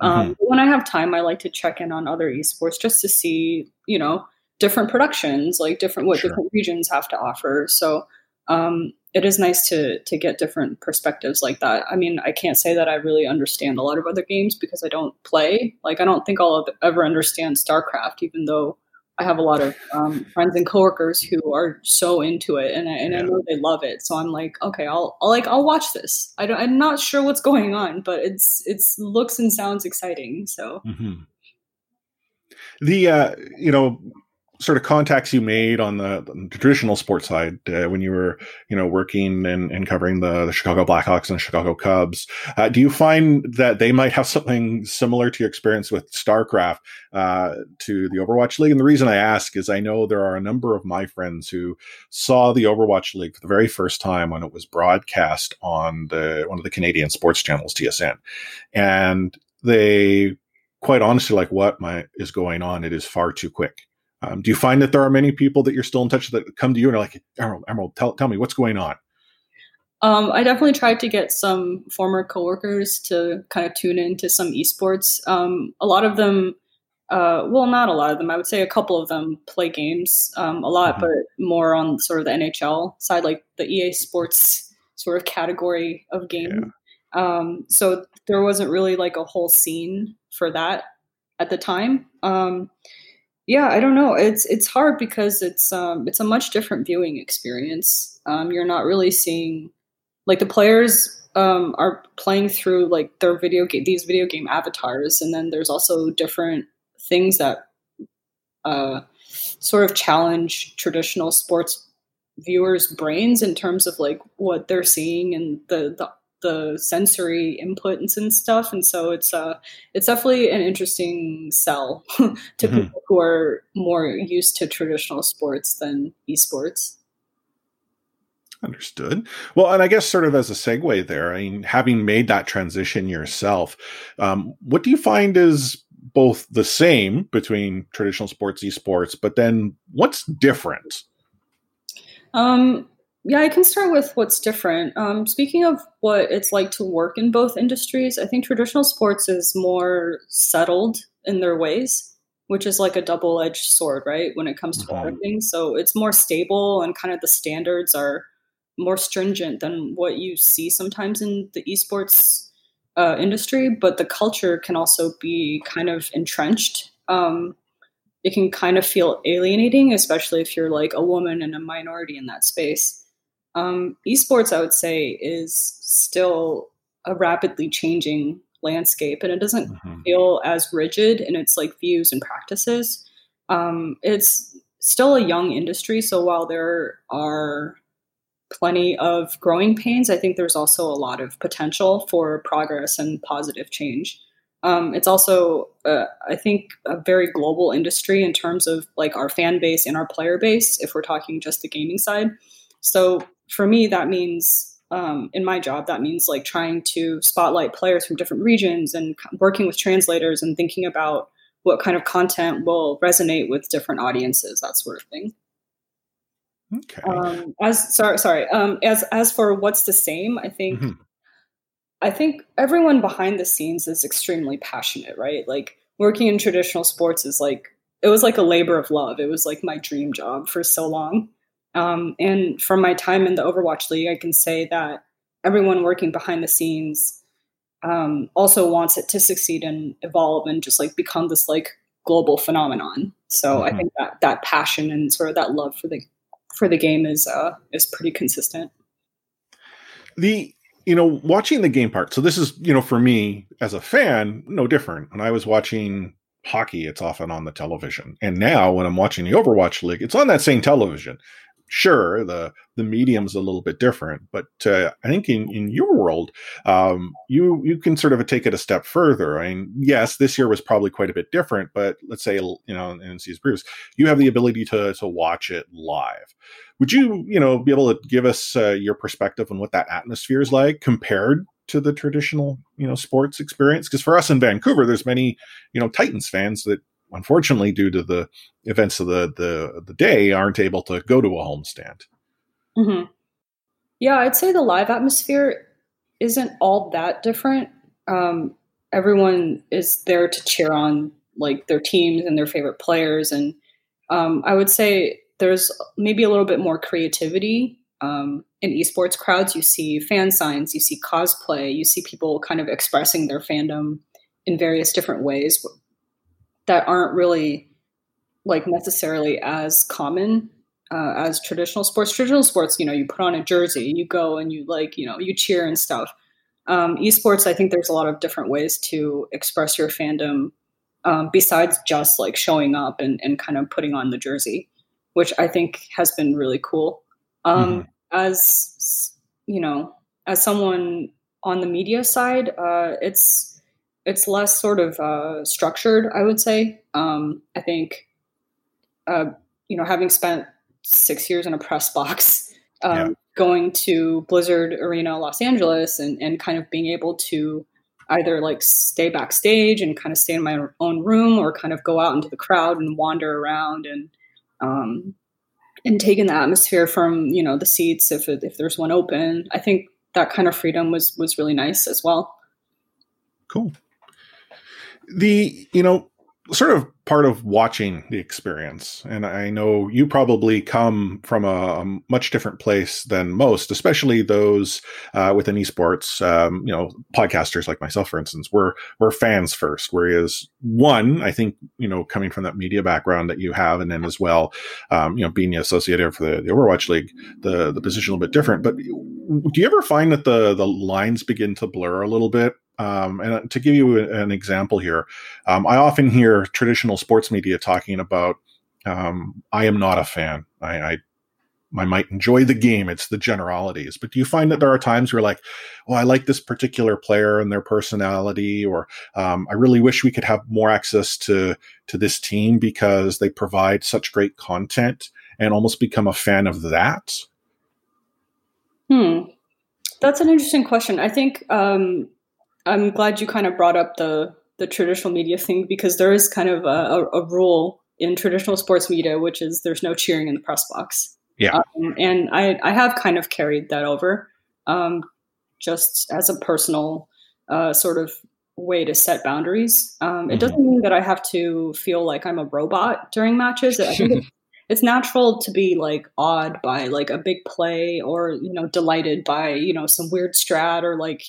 L. Um, mm-hmm. When I have time, I like to check in on other esports just to see, you know, different productions, like different what sure. different regions have to offer. So um, it is nice to to get different perspectives like that. I mean, I can't say that I really understand a lot of other games because I don't play. Like, I don't think I'll ever understand StarCraft, even though I have a lot of um, friends and coworkers who are so into it, and I, and yeah. I know they love it. So I'm like, okay, I'll, I'll like I'll watch this. I don't, I'm not sure what's going on, but it's it's looks and sounds exciting. So mm-hmm. the uh, you know sort of contacts you made on the, the traditional sports side uh, when you were you know working and, and covering the, the Chicago Blackhawks and the Chicago Cubs. Uh, do you find that they might have something similar to your experience with StarCraft uh, to the Overwatch League? And the reason I ask is I know there are a number of my friends who saw the Overwatch League for the very first time when it was broadcast on the one of the Canadian sports channels, T S N, and they quite honestly like, what my, is going on? It is far too quick. Um, do you find that there are many people that you're still in touch with that come to you and are like, Emerald, Emerald, tell tell me what's going on? Um, I definitely tried to get some former coworkers to kind of tune into some esports. Um, a lot of them, uh, well, not a lot of them. I would say a couple of them play games um, a lot, mm-hmm. but more on sort of the N H L side, like the E A Sports sort of category of game. Yeah. Um, so there wasn't really like a whole scene for that at the time. Um Yeah, I don't know. It's it's hard because it's um it's a much different viewing experience. Um, you're not really seeing, like, the players um are playing through like their video game these video game avatars, and then there's also different things that uh sort of challenge traditional sports viewers' brains in terms of like what they're seeing and the the, the sensory inputs and stuff. And so it's uh it's definitely an interesting sell to mm-hmm. people who are more used to traditional sports than esports. Understood. Well, and I guess sort of as a segue there, I mean, having made that transition yourself, um, what do you find is both the same between traditional sports, esports, but then what's different? Um, Yeah, I can start with what's different. Um, speaking of what it's like to work in both industries, I think traditional sports is more settled in their ways, which is like a double-edged sword, right, when it comes to mm-hmm. everything. So it's more stable and kind of the standards are more stringent than what you see sometimes in the esports uh, industry, but the culture can also be kind of entrenched. Um, it can kind of feel alienating, especially if you're like a woman and a minority in that space. Um, esports, I would say, is still a rapidly changing landscape, and it doesn't mm-hmm. feel as rigid in its like views and practices. Um, it's still a young industry, so while there are plenty of growing pains, I think there's also a lot of potential for progress and positive change. Um, it's also, uh, I think, a very global industry in terms of like our fan base and our player base, if we're talking just the gaming side. So for me, that means Um, in my job, that means like trying to spotlight players from different regions and c- working with translators and thinking about what kind of content will resonate with different audiences, that sort of thing. Okay. Um, as sorry, sorry. Um, as as for what's the same, I think mm-hmm. I think everyone behind the scenes is extremely passionate, right? Like working in traditional sports is like it was like a labor of love. It was like my dream job for so long. Um, and from my time in the Overwatch League, I can say that everyone working behind the scenes um, also wants it to succeed and evolve and just like become this like global phenomenon. So mm-hmm. I think that that passion and sort of that love for the for the game is uh, is pretty consistent. The you know watching the game part. So this is you know for me as a fan, no different. When I was watching hockey, it's often on the television, and now when I'm watching the Overwatch League, it's on that same television. Sure, the, the medium's a little bit different, but uh, I think in, in your world, um, you you can sort of take it a step further. I mean, yes, this year was probably quite a bit different, but let's say, you know, in season previous, you have the ability to to watch it live. Would you, you know, be able to give us uh, your perspective on what that atmosphere is like compared to the traditional, you know, sports experience? Because for us in Vancouver, there's many, you know, Titans fans that, unfortunately, due to the events of the, the, the day, aren't able to go to a homestand. Mm-hmm. Yeah, I'd say the live atmosphere isn't all that different. Um, everyone is there to cheer on like their teams and their favorite players. And um, I would say there's maybe a little bit more creativity um, in esports crowds. You see fan signs, you see cosplay, you see people kind of expressing their fandom in various different ways that aren't really like necessarily as common uh, as traditional sports. Traditional sports, you know, you put on a jersey, you go and you like, you know, you cheer and stuff. Um, esports, I think there's a lot of different ways to express your fandom um, besides just like showing up and, and kind of putting on the jersey, which I think has been really cool. Um, mm-hmm. As, you know, as someone on the media side, uh, it's, It's less sort of uh, structured, I would say. Um, I think, uh, you know, having spent six years in a press box, um, yeah. going to Blizzard Arena, Los Angeles, and, and kind of being able to either like stay backstage and kind of stay in my own room, or kind of go out into the crowd and wander around and um, and take in the atmosphere from, you know, the seats if if there's one open. I think that kind of freedom was was really nice as well. Cool. The, you know, sort of part of watching the experience, and I know you probably come from a, a much different place than most, especially those uh, within esports, um, you know, podcasters like myself, for instance, we're, we're fans first, whereas one, I think, you know, coming from that media background that you have, and then as well, um, you know, being associated for the, the Overwatch League, the, the position a little bit different. But do you ever find that the, the lines begin to blur a little bit? Um, and to give you an example here, um, I often hear traditional sports media talking about, um, I am not a fan. I, I, I might enjoy the game. It's the generalities. But do you find that there are times where like, oh, I like this particular player and their personality, or um, I really wish we could have more access to, to this team because they provide such great content, and almost become a fan of that? Hmm. That's an interesting question. I think, um, I'm glad you kind of brought up the, the traditional media thing, because there is kind of a, a rule in traditional sports media, which is there's no cheering in the press box. Yeah. Um, and I, I have kind of carried that over um, just as a personal uh, sort of way to set boundaries. Um, mm-hmm. It doesn't mean that I have to feel like I'm a robot during matches. I think it's, it's natural to be like awed by like a big play, or, you know, delighted by, you know, some weird strat, or like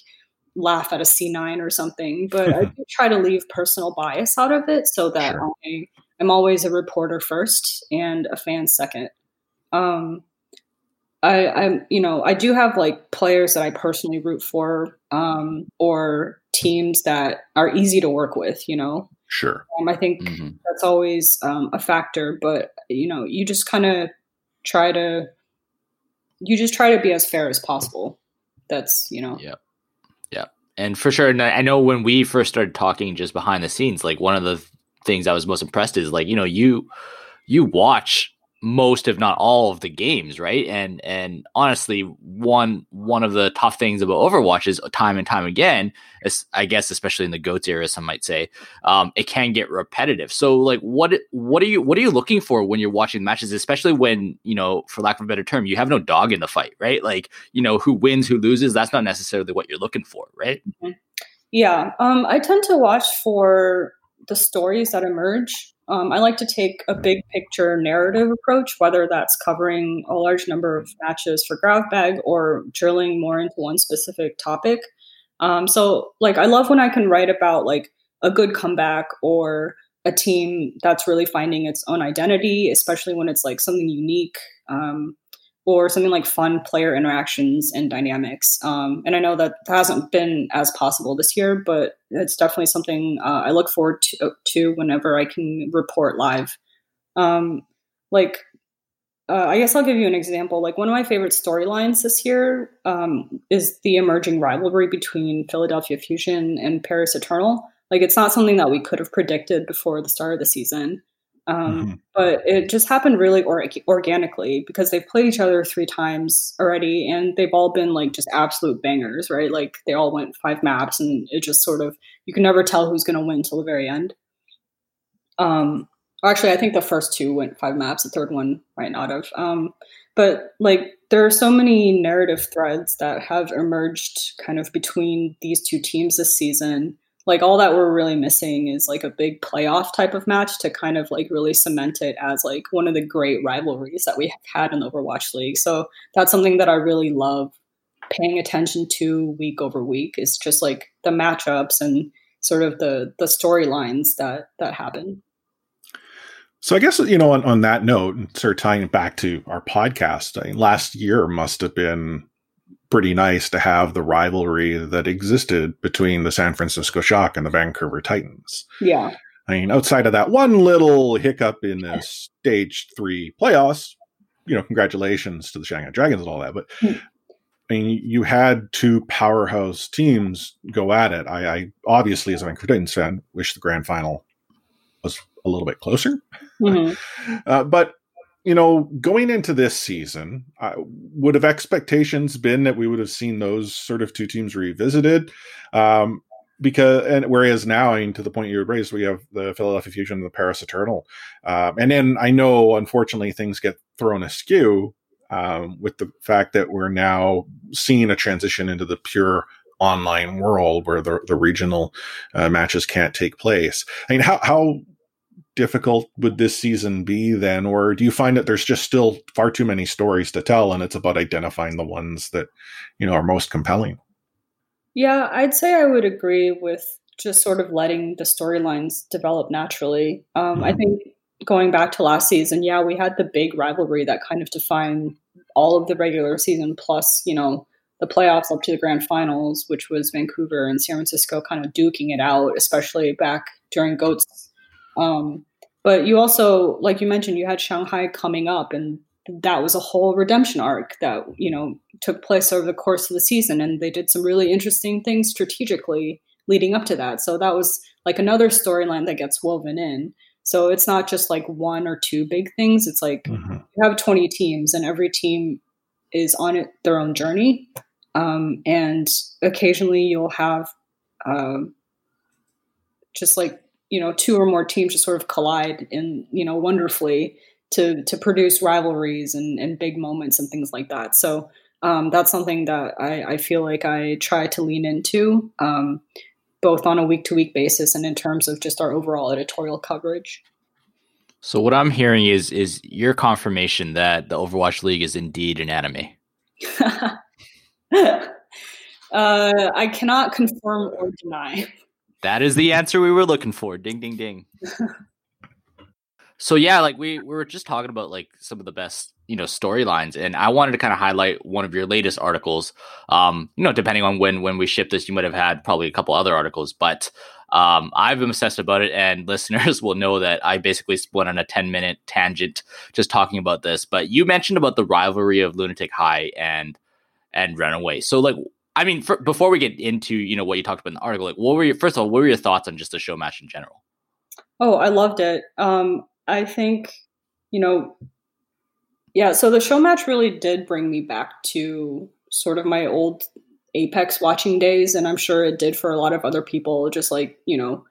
laugh at a C nine or something, but I do try to leave personal bias out of it, so that sure. I, I'm always a reporter first and a fan second. Um, I, I'm, you know, I do have like players that I personally root for, um, or teams that are easy to work with, you know? Sure. Um, I think mm-hmm. that's always um, a factor, but you know, you just kind of try to, you just try to be as fair as possible. That's, you know, yeah. Yeah. And for sure. And I know when we first started talking just behind the scenes, like one of the things I was most impressed is like, you know, you, you watch most, if not all of the games. Right. And, and honestly, one, one of the tough things about Overwatch is time and time again, as I guess, especially in the GOATS era, some might say, um, it can get repetitive. So like, what, what are you, what are you looking for when you're watching matches, especially when, you know, for lack of a better term, you have no dog in the fight, right? Like, you know, who wins, who loses, that's not necessarily what you're looking for. Right. Mm-hmm. Yeah. Um, I tend to watch for the stories that emerge. Um, I like to take a big picture narrative approach, whether that's covering a large number of matches for Gravbag or drilling more into one specific topic. Um, so like, I love when I can write about like a good comeback or a team that's really finding its own identity, especially when it's like something unique, um, or something like fun player interactions and dynamics. Um, and I know that hasn't been as possible this year, but it's definitely something uh, I look forward to, to whenever I can report live. Um, like, uh, I guess I'll give you an example. Like one of my favorite storylines this year um, is the emerging rivalry between Philadelphia Fusion and Paris Eternal. Like it's not something that we could have predicted before the start of the season. Um, mm-hmm. But it just happened really or- organically because they've played each other three times already and they've all been like just absolute bangers, right? Like they all went five maps and it just sort of, you can never tell who's going to win till the very end. Um, actually, I think the first two went five maps. The third one might not have. Um, but like there are so many narrative threads that have emerged kind of between these two teams this season. Like all that we're really missing is like a big playoff type of match to kind of like really cement it as like one of the great rivalries that we have had in the Overwatch League. So that's something that I really love paying attention to week over week. It's just like the matchups and sort of the, the storylines that, that happen. So I guess, you know, on, on that note, and sort of tying it back to our podcast, I mean, last year must have been pretty nice to have the rivalry that existed between the San Francisco Shock and the Vancouver Titans. Yeah. I mean, outside of that one little hiccup in the stage three playoffs, you know, congratulations to the Shanghai Dragons and all that. But I mean, you had two powerhouse teams go at it. I, I obviously, as a Vancouver Titans fan, wish the grand final was a little bit closer. Mm-hmm. uh, but You know, going into this season, uh, would have expectations been that we would have seen those sort of two teams revisited? Um, because, and whereas now, I mean, to the point you raised, we have the Philadelphia Fusion and the Paris Eternal. Um, and then I know, unfortunately, things get thrown askew um, with the fact that we're now seeing a transition into the pure online world where the, the regional uh, matches can't take place. I mean, how, how, difficult would this season be then, or do you find that there's just still far too many stories to tell and it's about identifying the ones that, you know, are most compelling? Yeah, I'd say I would agree with just sort of letting the storylines develop naturally. Um, mm-hmm. I think going back to last season, yeah, we had the big rivalry that kind of defined all of the regular season plus, you know, the playoffs up to the grand finals, which was Vancouver and San Francisco kind of duking it out, especially back during GOATS. Um, but you also, like you mentioned, you had Shanghai coming up and that was a whole redemption arc that, you know, took place over the course of the season. And they did some really interesting things strategically leading up to that. So that was like another storyline that gets woven in. So it's not just like one or two big things. It's like mm-hmm. you have twenty teams and every team is on it, their own journey. Um, and occasionally you'll have, um, just like, you know, two or more teams just sort of collide and, you know, wonderfully to, to produce rivalries and, and big moments and things like that. So um, that's something that I, I feel like I try to lean into um, both on a week to week basis and in terms of just our overall editorial coverage. So what I'm hearing is, is your confirmation that the Overwatch League is indeed an anime. uh, I cannot confirm or deny. That is the answer we were looking for. Ding, ding, ding. So yeah, like we, we were just talking about like some of the best, you know, storylines, and I wanted to kind of highlight one of your latest articles. Um, you know, depending on when when we ship this, you might have had probably a couple other articles, but um, I've been obsessed about it, and listeners will know that I basically went on a ten minute tangent just talking about this. But you mentioned about the rivalry of Lunatic High and and Runaway. So like, I mean, for, before we get into, you know, what you talked about in the article, like, what were your, first of all, what were your thoughts on just the show match in general? Oh, I loved it. Um, I think, you know, yeah, so the show match really did bring me back to sort of my old Apex watching days. And I'm sure it did for a lot of other people, just like, you know,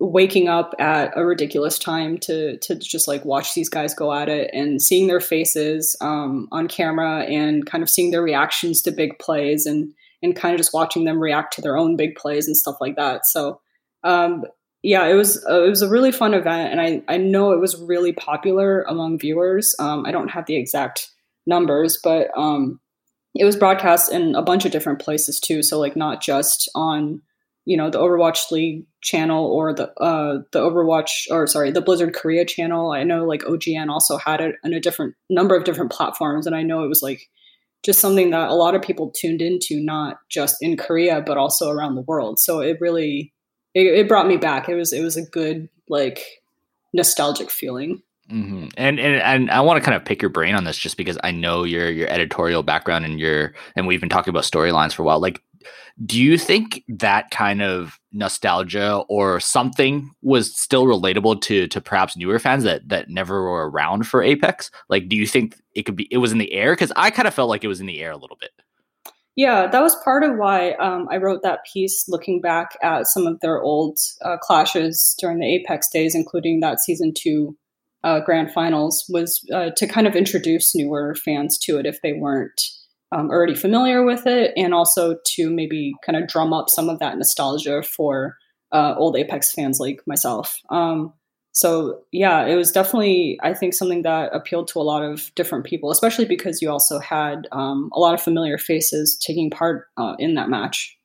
waking up at a ridiculous time to to just like watch these guys go at it and seeing their faces um, on camera and kind of seeing their reactions to big plays and, and kind of just watching them react to their own big plays and stuff like that. So, um yeah, it was uh, it was a really fun event, and I, I know it was really popular among viewers. Um, I don't have the exact numbers, but um, it was broadcast in a bunch of different places too. So like not just on, you know, the Overwatch League channel or the uh, the Overwatch or sorry the Blizzard Korea channel. I know like O G N also had it on a different number of different platforms, and I know it was like just something that a lot of people tuned into, not just in Korea but also around the world. So it really. It, it brought me back. It was it was a good like nostalgic feeling. Mm-hmm. And and and I want to kind of pick your brain on this just because I know your your editorial background and your and we've been talking about storylines for a while. Like, do you think that kind of nostalgia or something was still relatable to to perhaps newer fans that that never were around for Apex? Like, do you think it could be it was in the air? Because I kind of felt like it was in the air a little bit. Yeah, that was part of why um, I wrote that piece looking back at some of their old uh, clashes during the Apex days, including that season two uh, grand finals, was uh, to kind of introduce newer fans to it if they weren't um, already familiar with it, and also to maybe kind of drum up some of that nostalgia for uh, old Apex fans like myself. Um, so yeah, it was definitely, I think, something that appealed to a lot of different people, especially because you also had um, a lot of familiar faces taking part uh, in that match.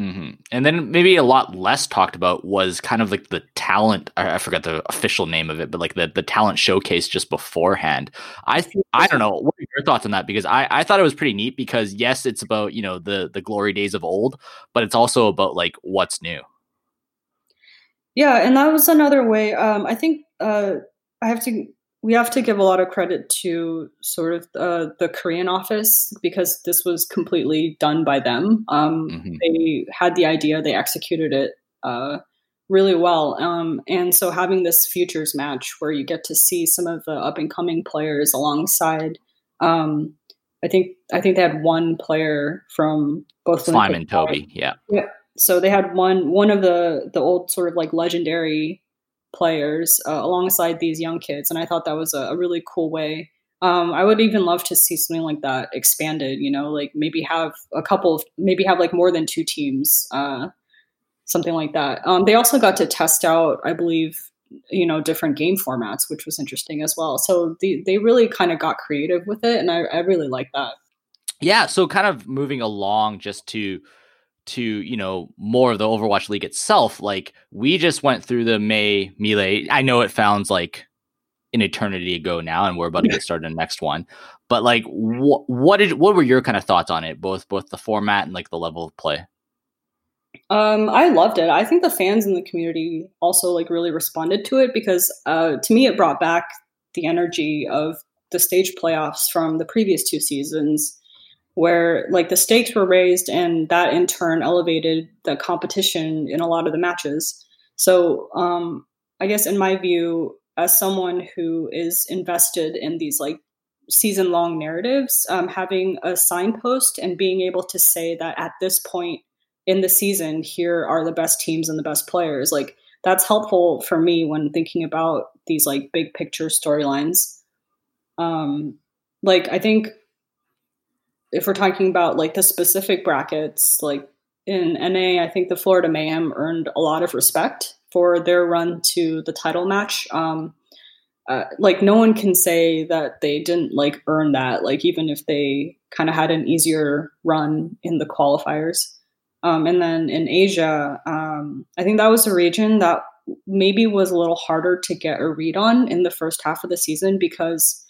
Mm-hmm. And then maybe a lot less talked about was kind of like the talent. I forgot the official name of it, but like the, the talent showcase just beforehand. I I don't know. What are your thoughts on that? Because I, I thought it was pretty neat because yes, it's about, you know, the the glory days of old, but it's also about like what's new. Yeah, and that was another way. Um, I think uh, I have to. We have to give a lot of credit to sort of uh, the Korean office because this was completely done by them. Um, mm-hmm. They had the idea, they executed it uh, really well, um, and so having this futures match where you get to see some of the up and coming players alongside. Um, I think I think they had one player from both Slime and Toby. Yeah. Yeah. So they had one one of the, the old sort of like legendary players uh, alongside these young kids. And I thought that was a, a really cool way. Um, I would even love to see something like that expanded, you know, like maybe have a couple of maybe have like more than two teams, uh, something like that. Um, they also got to test out, I believe, you know, different game formats, which was interesting as well. So they, they really kind of got creative with it. And I, I really like that. Yeah. So kind of moving along just to to, you know, more of the Overwatch League itself. Like we just went through the May Melee. I know it sounds like an eternity ago now, and we're about to get started in the next one, but like wh- what did, what were your kind of thoughts on it? Both, both the format and like the level of play. Um, I loved it. I think the fans in the community also like really responded to it because uh, to me, it brought back the energy of the stage playoffs from the previous two seasons, where like the stakes were raised and that in turn elevated the competition in a lot of the matches. So um, I guess in my view, as someone who is invested in these like season long narratives, um, having a signpost and being able to say that at this point in the season, here are the best teams and the best players. Like that's helpful for me when thinking about these like big picture storylines. Um, like I think, if we're talking about like the specific brackets, like in N A, I think the Florida Mayhem earned a lot of respect for their run to the title match. Um, uh, like no one can say that they didn't like earn that, like even if they kind of had an easier run in the qualifiers. Um, and then in Asia, um, I think that was a region that maybe was a little harder to get a read on in the first half of the season because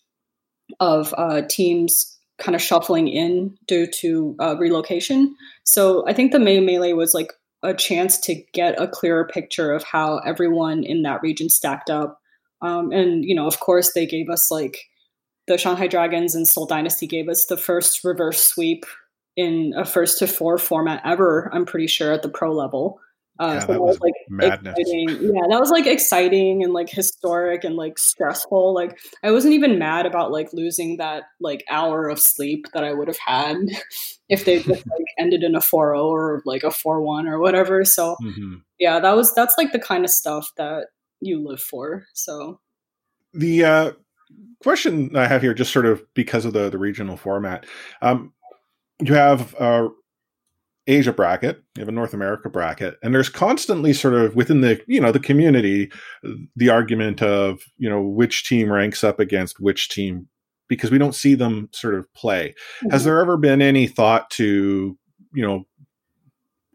of uh, teams kind of shuffling in due to uh, relocation. So I think the May Melee was like a chance to get a clearer picture of how everyone in that region stacked up. Um, and, you know, of course, they gave us like the Shanghai Dragons and Seoul Dynasty gave us the first reverse sweep in a first to four format ever, I'm pretty sure, at the pro level. Uh, yeah, so that, that was, was like madness. Exciting. Yeah, that was like exciting and like historic and like stressful. Like I wasn't even mad about like losing that like hour of sleep that I would have had if they just like ended in a four oh or like a four one or whatever. So mm-hmm. yeah, that was that's like the kind of stuff that you live for. So the uh, question I have here, just sort of because of the the regional format, um, you have. Uh, Asia bracket, you have a North America bracket, and there's constantly sort of within the, you know, the community, the argument of, you know, which team ranks up against which team, because we don't see them sort of play. Mm-hmm. Has there ever been any thought to, you know,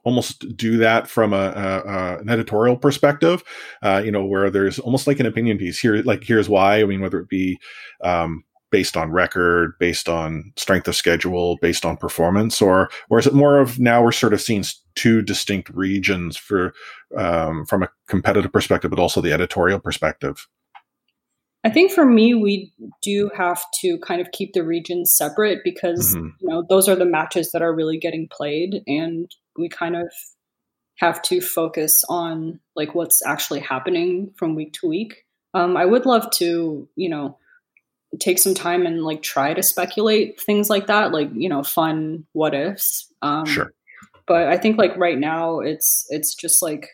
almost do that from a, a, a an editorial perspective, uh, you know, where there's almost like an opinion piece here, like here's why, I mean, whether it be, um, based on record, based on strength of schedule, based on performance, or or is it more of now we're sort of seeing two distinct regions for um, from a competitive perspective, but also the editorial perspective? I think for me, we do have to kind of keep the regions separate because mm-hmm. you know those are the matches that are really getting played, and we kind of have to focus on like what's actually happening from week to week. Um, I would love to, you know, take some time and like try to speculate things like that, like, you know, fun what ifs. Um, sure. But I think like right now it's, it's just like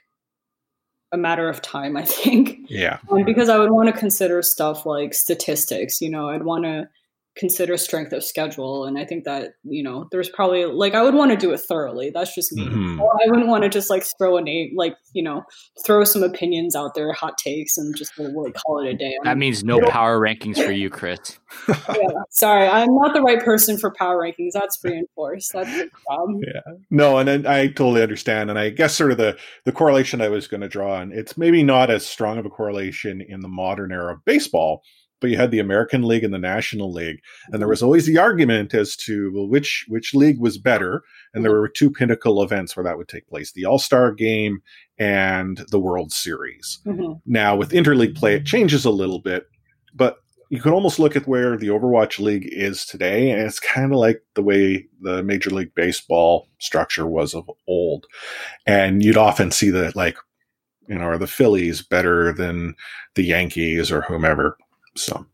a matter of time, I think. Yeah. Um, because I would want to consider stuff like statistics, you know, I'd want to consider strength of schedule. And I think that, you know, there's probably like, I would want to do it thoroughly. That's just me. Mm-hmm. Or I wouldn't want to just like throw a name, like, you know, throw some opinions out there, hot takes, and just like, like call it a day. That I'm, means no power rankings for you, Chris. Yeah, sorry. I'm not the right person for power rankings. That's reinforced. That's your job. Yeah. No, and, and I totally understand. And I guess sort of the, the correlation I was going to draw, and it's maybe not as strong of a correlation in the modern era of baseball, but you had the American League and the National League. And there was always the argument as to, well, which which league was better? And there were two pinnacle events where that would take place, the All-Star Game and the World Series. Mm-hmm. Now, with interleague play, it changes a little bit, but you could almost look at where the Overwatch League is today, and it's kind of like the way the Major League Baseball structure was of old. And you'd often see that, like, you know, are the Phillies better than the Yankees or whomever? So,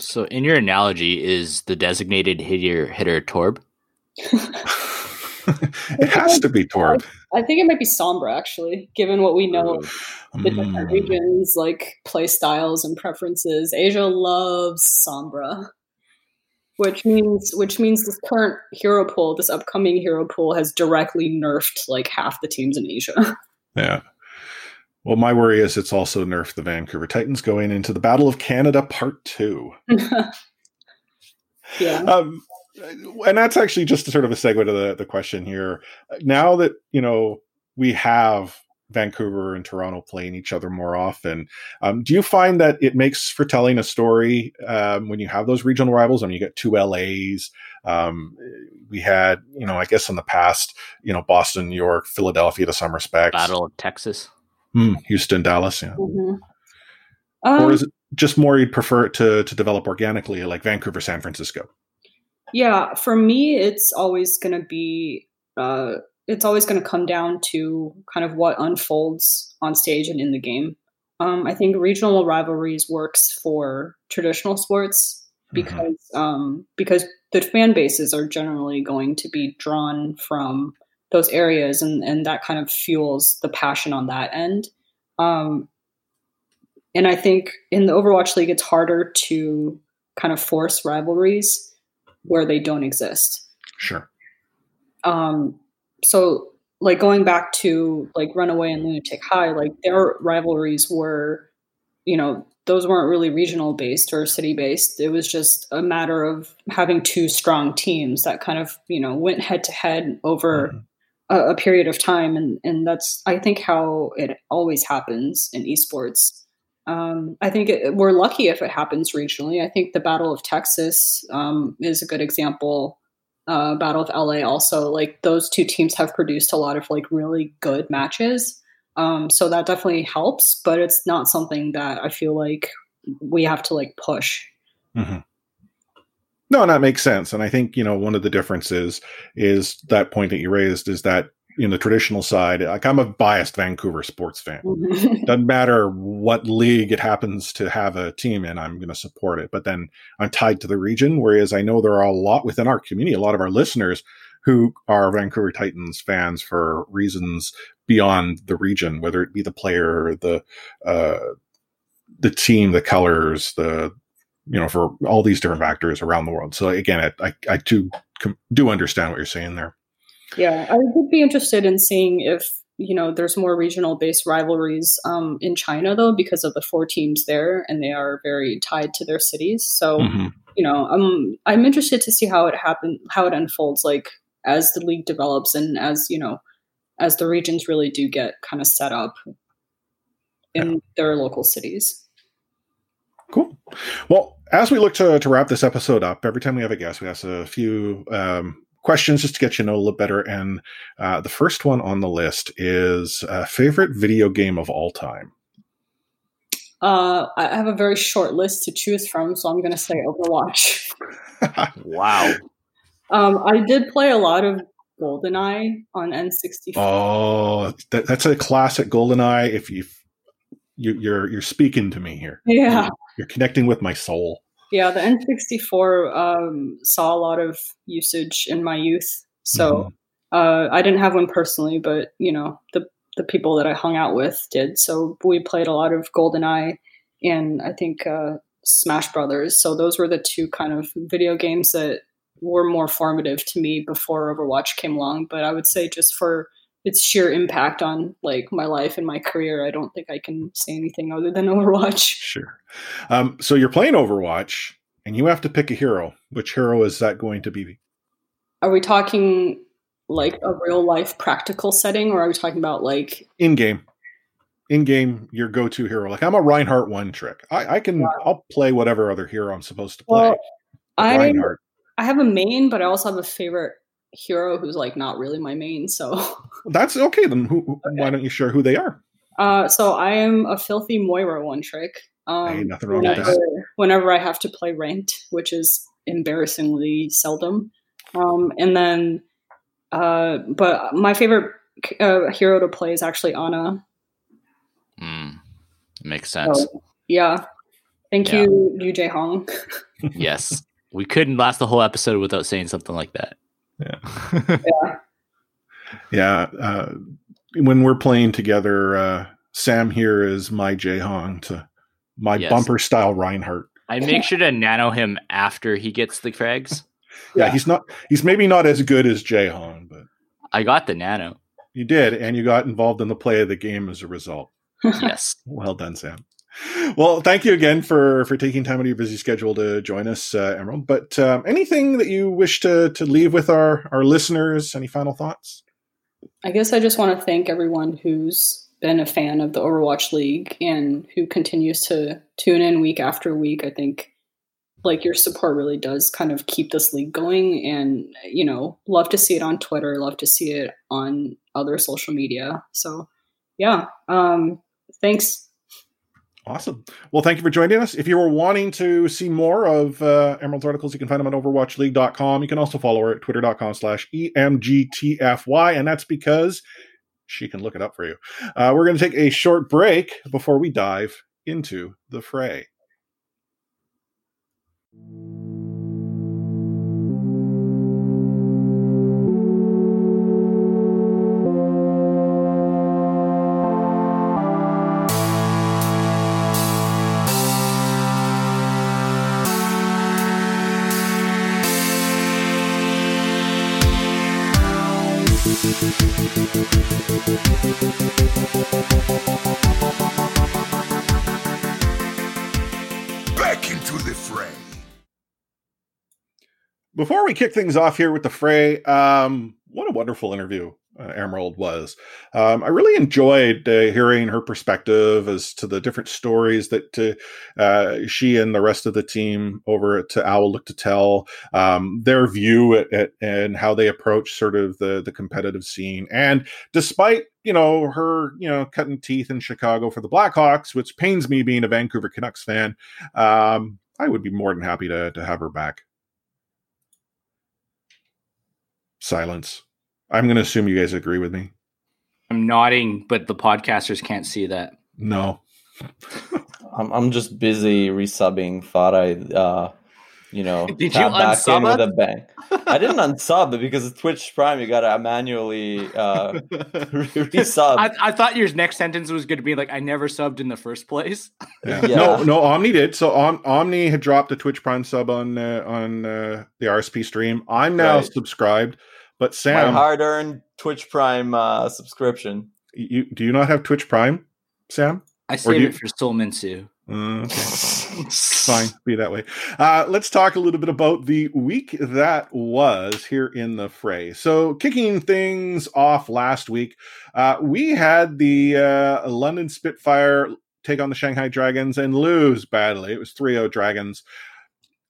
so in your analogy, is the designated hitter hitter Torb? It has to be Torb. I think it might be Sombra, actually, given what we know of the different mm. regions, like play styles and preferences. Asia loves Sombra, which means which means this current hero pool, this upcoming hero pool, has directly nerfed like half the teams in Asia. Yeah. Well, my worry is it's also nerfed the Vancouver Titans going into the Battle of Canada Part Two. Yeah, um, and that's actually just sort of a segue to the, the question here. Now that you know we have Vancouver and Toronto playing each other more often, um, do you find that it makes for telling a story um, when you have those regional rivals? I mean, you get two L As. Um, we had, you know, I guess in the past, you know, Boston, New York, Philadelphia to some respects. Battle of Texas. Mm, Houston, Dallas, yeah. Mm-hmm. Um, or is it just more you'd prefer it to, to develop organically, like Vancouver, San Francisco? Yeah, for me, it's always going to be, uh, it's always going to come down to kind of what unfolds on stage and in the game. Um, I think regional rivalries works for traditional sports because mm-hmm. um, because the fan bases are generally going to be drawn from those areas, and, and that kind of fuels the passion on that end. Um, and I think in the Overwatch League, it's harder to kind of force rivalries where they don't exist. Sure. Um, so like going back to like Runaway and Lunatic High, like their rivalries were, you know, those weren't really regional based or city based. It was just a matter of having two strong teams that kind of, you know, went head to head over, mm-hmm. a, a period of time. And, and that's, I think, how it always happens in esports. Um, I think it, we're lucky if it happens regionally. I think the Battle of Texas um, is a good example. Uh, Battle of L A also, like, those two teams have produced a lot of like really good matches. Um, so that definitely helps, but it's not something that I feel like we have to like push. Mm-hmm. No, and that makes sense. And I think, you know, one of the differences is that point that you raised is that in the traditional side, like, I'm a biased Vancouver sports fan. Mm-hmm. Doesn't matter what league it happens to have a team in, I'm going to support it. But then I'm tied to the region, whereas I know there are a lot within our community, a lot of our listeners who are Vancouver Titans fans for reasons beyond the region, whether it be the player, the uh, the team, the colors, the, you know, for all these different factors around the world. So again, I, I, I do, do understand what you're saying there. Yeah, I would be interested in seeing if, you know, there's more regional based rivalries um, in China, though, because of the four teams there, and they are very tied to their cities. So, mm-hmm. you know, I'm, I'm interested to see how it happen, how it unfolds, like as the league develops and as, you know, as the regions really do get kind of set up in yeah. their local cities. Cool. Well, as we look to, to wrap this episode up, every time we have a guest, we ask a few um, questions just to get you know a little better. And uh, the first one on the list is uh, favorite video game of all time. Uh, I have a very short list to choose from, so I'm going to say Overwatch. Wow. Um, I did play a lot of GoldenEye on N sixty-four. Oh, that, that's a classic GoldenEye. If you you you're you're speaking to me here. Yeah. You're, you're connecting with my soul. Yeah, the N sixty-four um, saw a lot of usage in my youth. So mm-hmm. uh, I didn't have one personally, but you know, the the people that I hung out with did. So we played a lot of GoldenEye and I think uh, Smash Brothers. So those were the two kind of video games that were more formative to me before Overwatch came along. But I would say just for its sheer impact on like my life and my career, I don't think I can say anything other than Overwatch. Sure. Um, so you're playing Overwatch and you have to pick a hero. Which hero is that going to be? Are we talking like a real life practical setting, or are we talking about like in-game? In-game, your go-to hero. Like, I'm a Reinhardt one trick. I, I can, yeah. I'll play whatever other hero I'm supposed to play. Well, I, Reinhardt. I have a main, but I also have a favorite hero who's like not really my main. So that's okay. Then who, who, okay. Why don't you share who they are? Uh, so I am a filthy Moira one trick. Um, hey, nothing wrong whenever, with that. Whenever I have to play ranked, which is embarrassingly seldom. Um, and then, uh, but my favorite uh, hero to play is actually Ana. Mm, makes sense. So, yeah. Thank yeah. you, Liu Jaehong. Yes. We couldn't last the whole episode without saying something like that. Yeah. yeah. yeah uh, when we're playing together, uh, Sam here is my Jaehong to my yes. bumper style Reinhardt. I make sure to nano him after he gets the frags. yeah, yeah, he's not. He's maybe not as good as Jaehong, but I got the nano. You did, and you got involved in the play of the game as a result. Yes. Well done, Sam. Well, thank you again for, for taking time out of your busy schedule to join us, uh, Emerald. But um, anything that you wish to, to leave with our, our listeners? Any final thoughts? I guess I just want to thank everyone who's been a fan of the Overwatch League and who continues to tune in week after week. I think like your support really does kind of keep this league going, and, you know, love to see it on Twitter, love to see it on other social media. So yeah, um, thanks. Awesome. Well, thank you for joining us. If you were wanting to see more of uh, Emerald's articles, you can find them at Overwatch League dot com. You can also follow her at Twitter dot com slash E M G T F Y, and that's because she can look it up for you. Uh, we're going to take a short break before we dive into the fray. Before we kick things off here with the fray, um, what a wonderful interview uh, Emerald was. Um, I really enjoyed uh, hearing her perspective as to the different stories that uh, uh, she and the rest of the team over at Owl look to tell, um, their view at, at, and how they approach sort of the, the competitive scene. And despite, you know, her, you know, cutting teeth in Chicago for the Blackhawks, which pains me being a Vancouver Canucks fan, um, I would be more than happy to to have her back. Silence. I'm going to assume you guys agree with me. I'm nodding, but the podcasters can't see that. No. I'm I'm just busy resubbing. Thought I, uh, you know, did you back in with a bang. I didn't unsub because of Twitch Prime. You got to manually uh, resub. I, I thought your next sentence was going to be like, I never subbed in the first place. Yeah. Yeah. No, no, Omni did. So Om- Omni had dropped a Twitch Prime sub on uh, on uh, the R S P stream. I'm now right. subscribed. But Sam, my hard-earned Twitch Prime uh, subscription. You do you not have Twitch Prime, Sam? I saved you... it for Seoul Minsu. Uh, okay. Fine, be that way. Uh, let's talk a little bit about the week that was here in the fray. So, kicking things off last week, uh, we had the uh, London Spitfire take on the Shanghai Dragons and lose badly. It was three oh Dragons.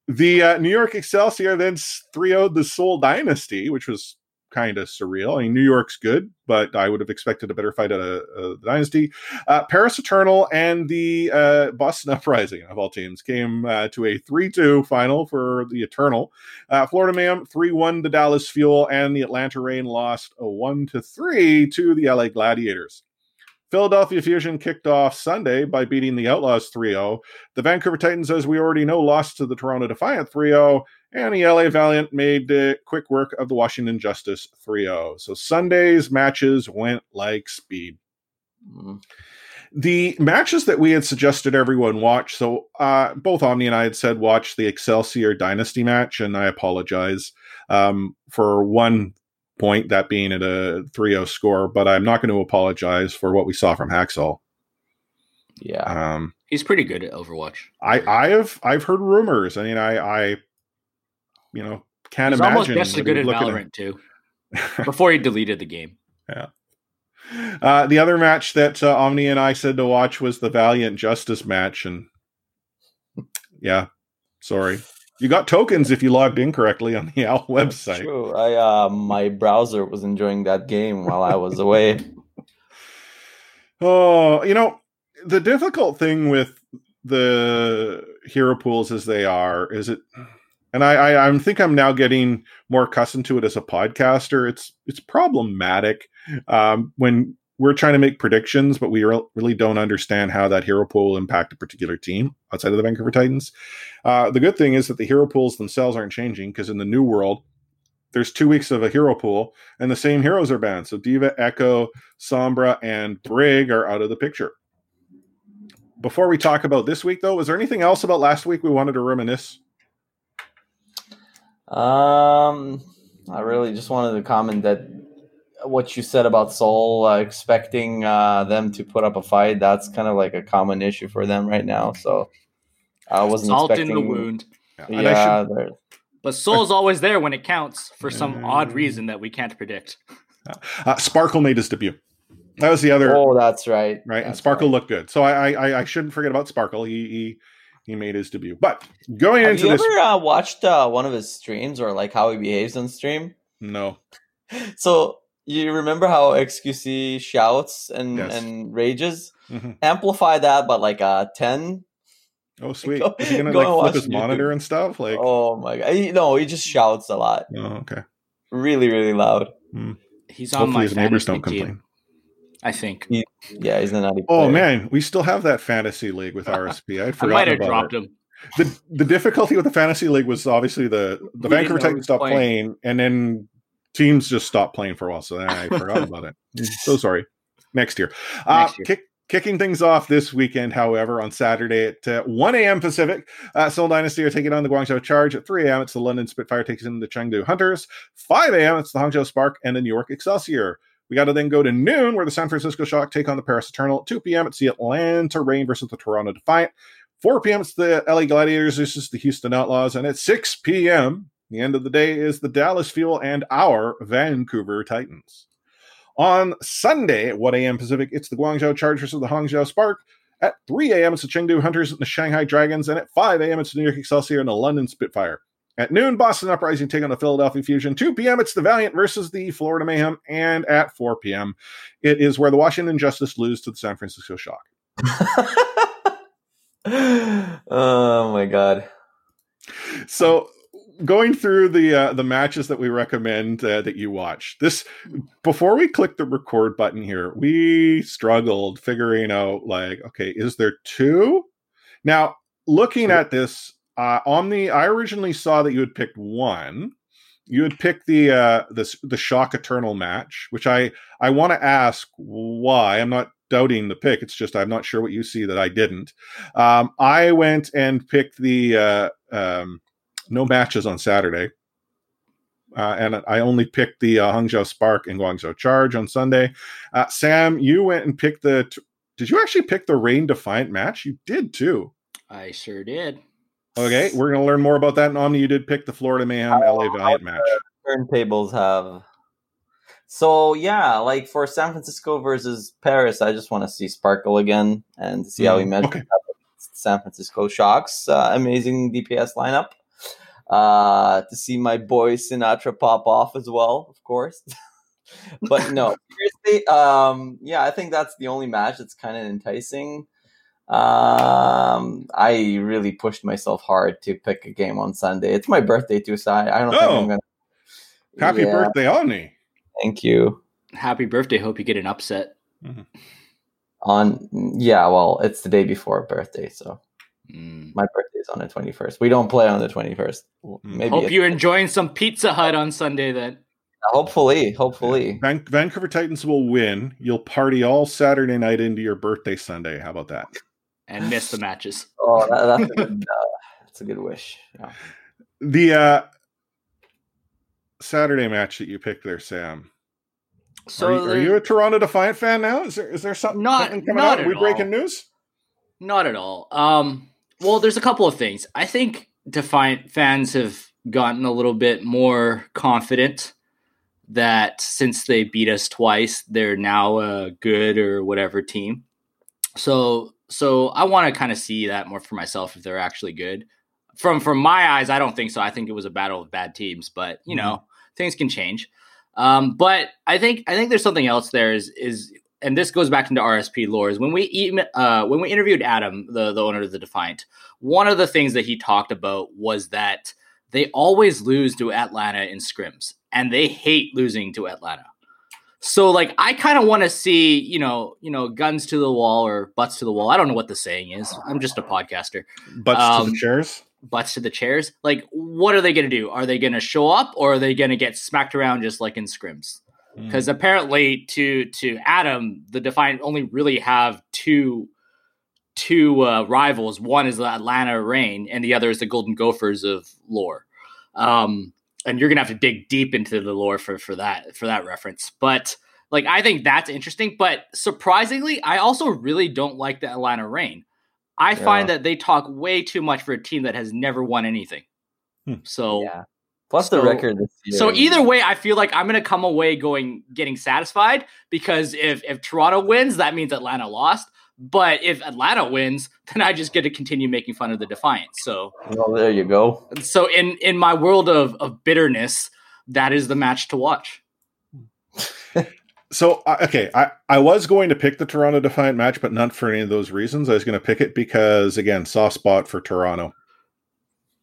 The uh, New York Excelsior then three oh'd the Seoul Dynasty, which was kind of surreal. I mean, New York's good, but I would have expected a better fight at a, a Dynasty. Uh, Paris Eternal and the uh, Boston Uprising, of all teams, came uh, to a three two final for the Eternal. Uh, Florida Mayhem three one to Dallas Fuel, and the Atlanta Reign lost a one to three to the L A Gladiators. Philadelphia Fusion kicked off Sunday by beating the Outlaws three oh. The Vancouver Titans, as we already know, lost to the Toronto Defiant three oh. And the L A Valiant made uh, quick work of the Washington Justice three oh. So Sunday's matches went like speed. Mm-hmm. The matches that we had suggested everyone watch, so uh, both Omni and I had said watch the Excelsior Dynasty match, and I apologize um, for one point, that being at a three oh score, but I'm not going to apologize for what we saw from Haxall. Yeah. Um, he's pretty good at Overwatch. I, I have, I've heard rumors. I mean, I, I you know, can't he's imagine. Almost just as good at Valorant at... too. Before he deleted the game. Yeah. Uh, the other match that uh, Omni and I said to watch was the Valiant Justice match. And yeah, sorry. You got tokens if you logged in correctly on the O W L website. True. I, uh, my browser was enjoying that game while I was away. Oh, you know, the difficult thing with the hero pools as they are is it, and I, I, I think I'm now getting more accustomed to it as a podcaster. It's it's problematic um, when we're trying to make predictions, but we re- really don't understand how that hero pool will impact a particular team outside of the Vancouver Titans. Uh, the good thing is that the hero pools themselves aren't changing, because in the new world, there's two weeks of a hero pool, and the same heroes are banned. So D Va, Echo, Sombra, and Brig are out of the picture. Before we talk about this week, though, was there anything else about last week we wanted to reminisce? Um, I really just wanted to comment that what you said about Seoul, uh, expecting uh, them to put up a fight, that's kind of like a common issue for them right now. So I wasn't Salt expecting... Salt in the wound. Yeah, yeah should... But Seoul's always there when it counts for some odd reason that we can't predict. Uh, Sparkle made his debut. That was the other... Oh, that's right. Right, that's and Sparkle right. looked good. So I, I I shouldn't forget about Sparkle. He... he He made his debut, but going Have into this, have you ever uh, watched uh, one of his streams or like how he behaves on stream? No. So you remember how X Q C shouts and, yes. and rages? Mm-hmm. Amplify that, but like a ten. Oh sweet! Go, Is he gonna go like flip his YouTube. Monitor and stuff? Like, oh my god! He, no, he just shouts a lot. Oh okay. Really, really loud. Mm. He's on Hopefully my his neighbors don't complain. Team. I think. He, yeah, he's an naughty player. Oh, man. We still have that fantasy league with R S P. I'd forgotten I might have about dropped it. him. The the difficulty with the fantasy league was obviously the, the Vancouver Titans stopped playing. playing, and then teams just stopped playing for a while. So then I forgot about it. So sorry. Next year. Uh, Next year. Kick, kicking things off this weekend, however, on Saturday at uh, one a.m. Pacific, uh, Seoul Dynasty are taking on the Guangzhou Charge. At three a.m., it's the London Spitfire takes in the Chengdu Hunters. five a.m., it's the Hangzhou Spark and the New York Excelsior. We got to then go to noon, where the San Francisco Shock take on the Paris Eternal. At two p.m., it's the Atlanta Reign versus the Toronto Defiant. four p.m., it's the L A Gladiators versus the Houston Outlaws. And at six p.m., the end of the day, is the Dallas Fuel and our Vancouver Titans. On Sunday at one a.m. Pacific, it's the Guangzhou Chargers of the Hangzhou Spark. At three a.m., it's the Chengdu Hunters and the Shanghai Dragons. And at five a.m., it's the New York Excelsior and the London Spitfire. At noon, Boston Uprising take on the Philadelphia Fusion. two p.m., it's the Valiant versus the Florida Mayhem. And at four p.m., it is where the Washington Justice lose to the San Francisco Shock. Oh, my God. So going through the uh, the matches that we recommend uh, that you watch, this before we click the record button here, we struggled figuring out, like, okay, is there two? Now, looking at this, Uh, on the, I originally saw that you had picked one. You had picked the uh, the the Shock Eternal match, which I I want to ask why. I'm not doubting the pick. It's just I'm not sure what you see that I didn't. Um, I went and picked the uh, um, no matches on Saturday, uh, and I only picked the uh, Hangzhou Spark and Guangzhou Charge on Sunday. Uh, Sam, you went and picked the. T- did you actually pick the Reign Defiant match? You did too. I sure did. Okay, we're going to learn more about that. And Omni, you did pick the Florida Mayhem L A Valiant match. Turntables have. So, yeah, like for San Francisco versus Paris, I just want to see Sparkle again and see mm-hmm. how he measures okay. up with San Francisco Shock's uh, amazing D P S lineup. Uh, to see my boy Sinatraa pop off as well, of course. But no, seriously, um, yeah, I think that's the only match that's kind of enticing. Um, I really pushed myself hard to pick a game on Sunday. It's my birthday too, so I, I don't oh. think I'm gonna. Happy yeah. birthday, Omni! Thank you. Happy birthday. Hope you get an upset. Mm-hmm. On yeah, well, it's the day before birthday, so mm. my birthday is on the twenty-first. We don't play on the twenty-first. Mm. Maybe hope you're enjoying some Pizza Hut on Sunday then. Hopefully, hopefully. Van- Vancouver Titans will win. You'll party all Saturday night into your birthday Sunday. How about that? And miss the matches. Oh, that, that's, a good, uh, that's a good wish. Yeah. The uh, Saturday match that you picked there, Sam. So, are you, are you a Toronto Defiant fan now? Is there is there something, not, something coming out? Are we breaking news? Not at all. Um, well, there's a couple of things. I think Defiant fans have gotten a little bit more confident that since they beat us twice, they're now a good or whatever team. So. So I want to kind of see that more for myself if they're actually good. From from my eyes, I don't think so. I think it was a battle of bad teams, but you mm-hmm. know, things can change. Um, but I think I think there's something else there is is, and this goes back into R S P lore. Is when we uh, when we interviewed Adam, the the owner of the Defiant, one of the things that he talked about was that they always lose to Atlanta in scrims, and they hate losing to Atlanta. So, like, I kind of want to see, you know, you know, guns to the wall or butts to the wall. I don't know what the saying is. I'm just a podcaster. Butts um, to the chairs? Butts to the chairs. Like, what are they going to do? Are they going to show up or are they going to get smacked around just like in scrims? Because mm. apparently to to Adam, the Defiant only really have two, two uh, rivals. One is the Atlanta Reign and the other is the Golden Gophers of lore. Um And you're gonna have to dig deep into the lore for, for that for that reference. But like I think that's interesting. But surprisingly, I also really don't like the Atlanta Reign. I yeah. find that they talk way too much for a team that has never won anything. Hmm. So yeah. plus so, the record this year. So either way, I feel like I'm gonna come away going getting satisfied because if if Toronto wins, that means Atlanta lost. But if Atlanta wins, then I just get to continue making fun of the Defiant. So, well, there you go. So in, in my world of, of bitterness, that is the match to watch. So, okay, I, I was going to pick the Toronto Defiant match, but not for any of those reasons. I was going to pick it because, again, soft spot for Toronto.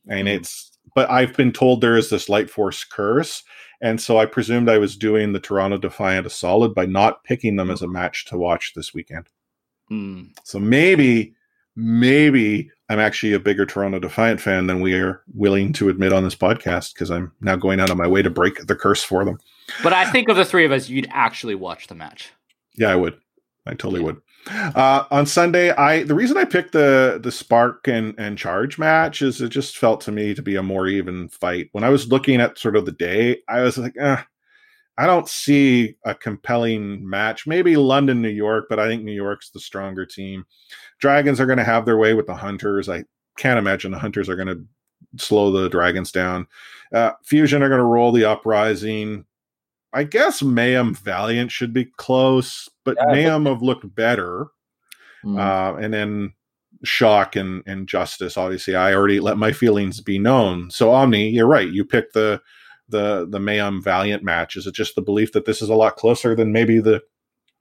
And mm-hmm. it's but I've been told there is this Light Force curse. And so I presumed I was doing the Toronto Defiant a solid by not picking them as a match to watch this weekend. Mm. So maybe, maybe I'm actually a bigger Toronto Defiant fan than we are willing to admit on this podcast because I'm now going out of my way to break the curse for them. But I think of the three of us, you'd actually watch the match. Yeah, I would. I totally yeah. would. Uh, on Sunday, I the reason I picked the the Spark and, and Charge match is it just felt to me to be a more even fight. When I was looking at sort of the day, I was like, eh. I don't see a compelling match. Maybe London, New York, but I think New York's the stronger team. Dragons are going to have their way with the Hunters. I can't imagine the Hunters are going to slow the Dragons down. Uh, Fusion are going to roll the Uprising. I guess Mayhem Valiant should be close, but yeah, Mayhem have looked better. Mm. Uh, and then Shock and, and Justice, obviously, I already let my feelings be known. So Omni, you're right. You picked the the the Mayhem Valiant match. Is it just the belief that this is a lot closer than maybe the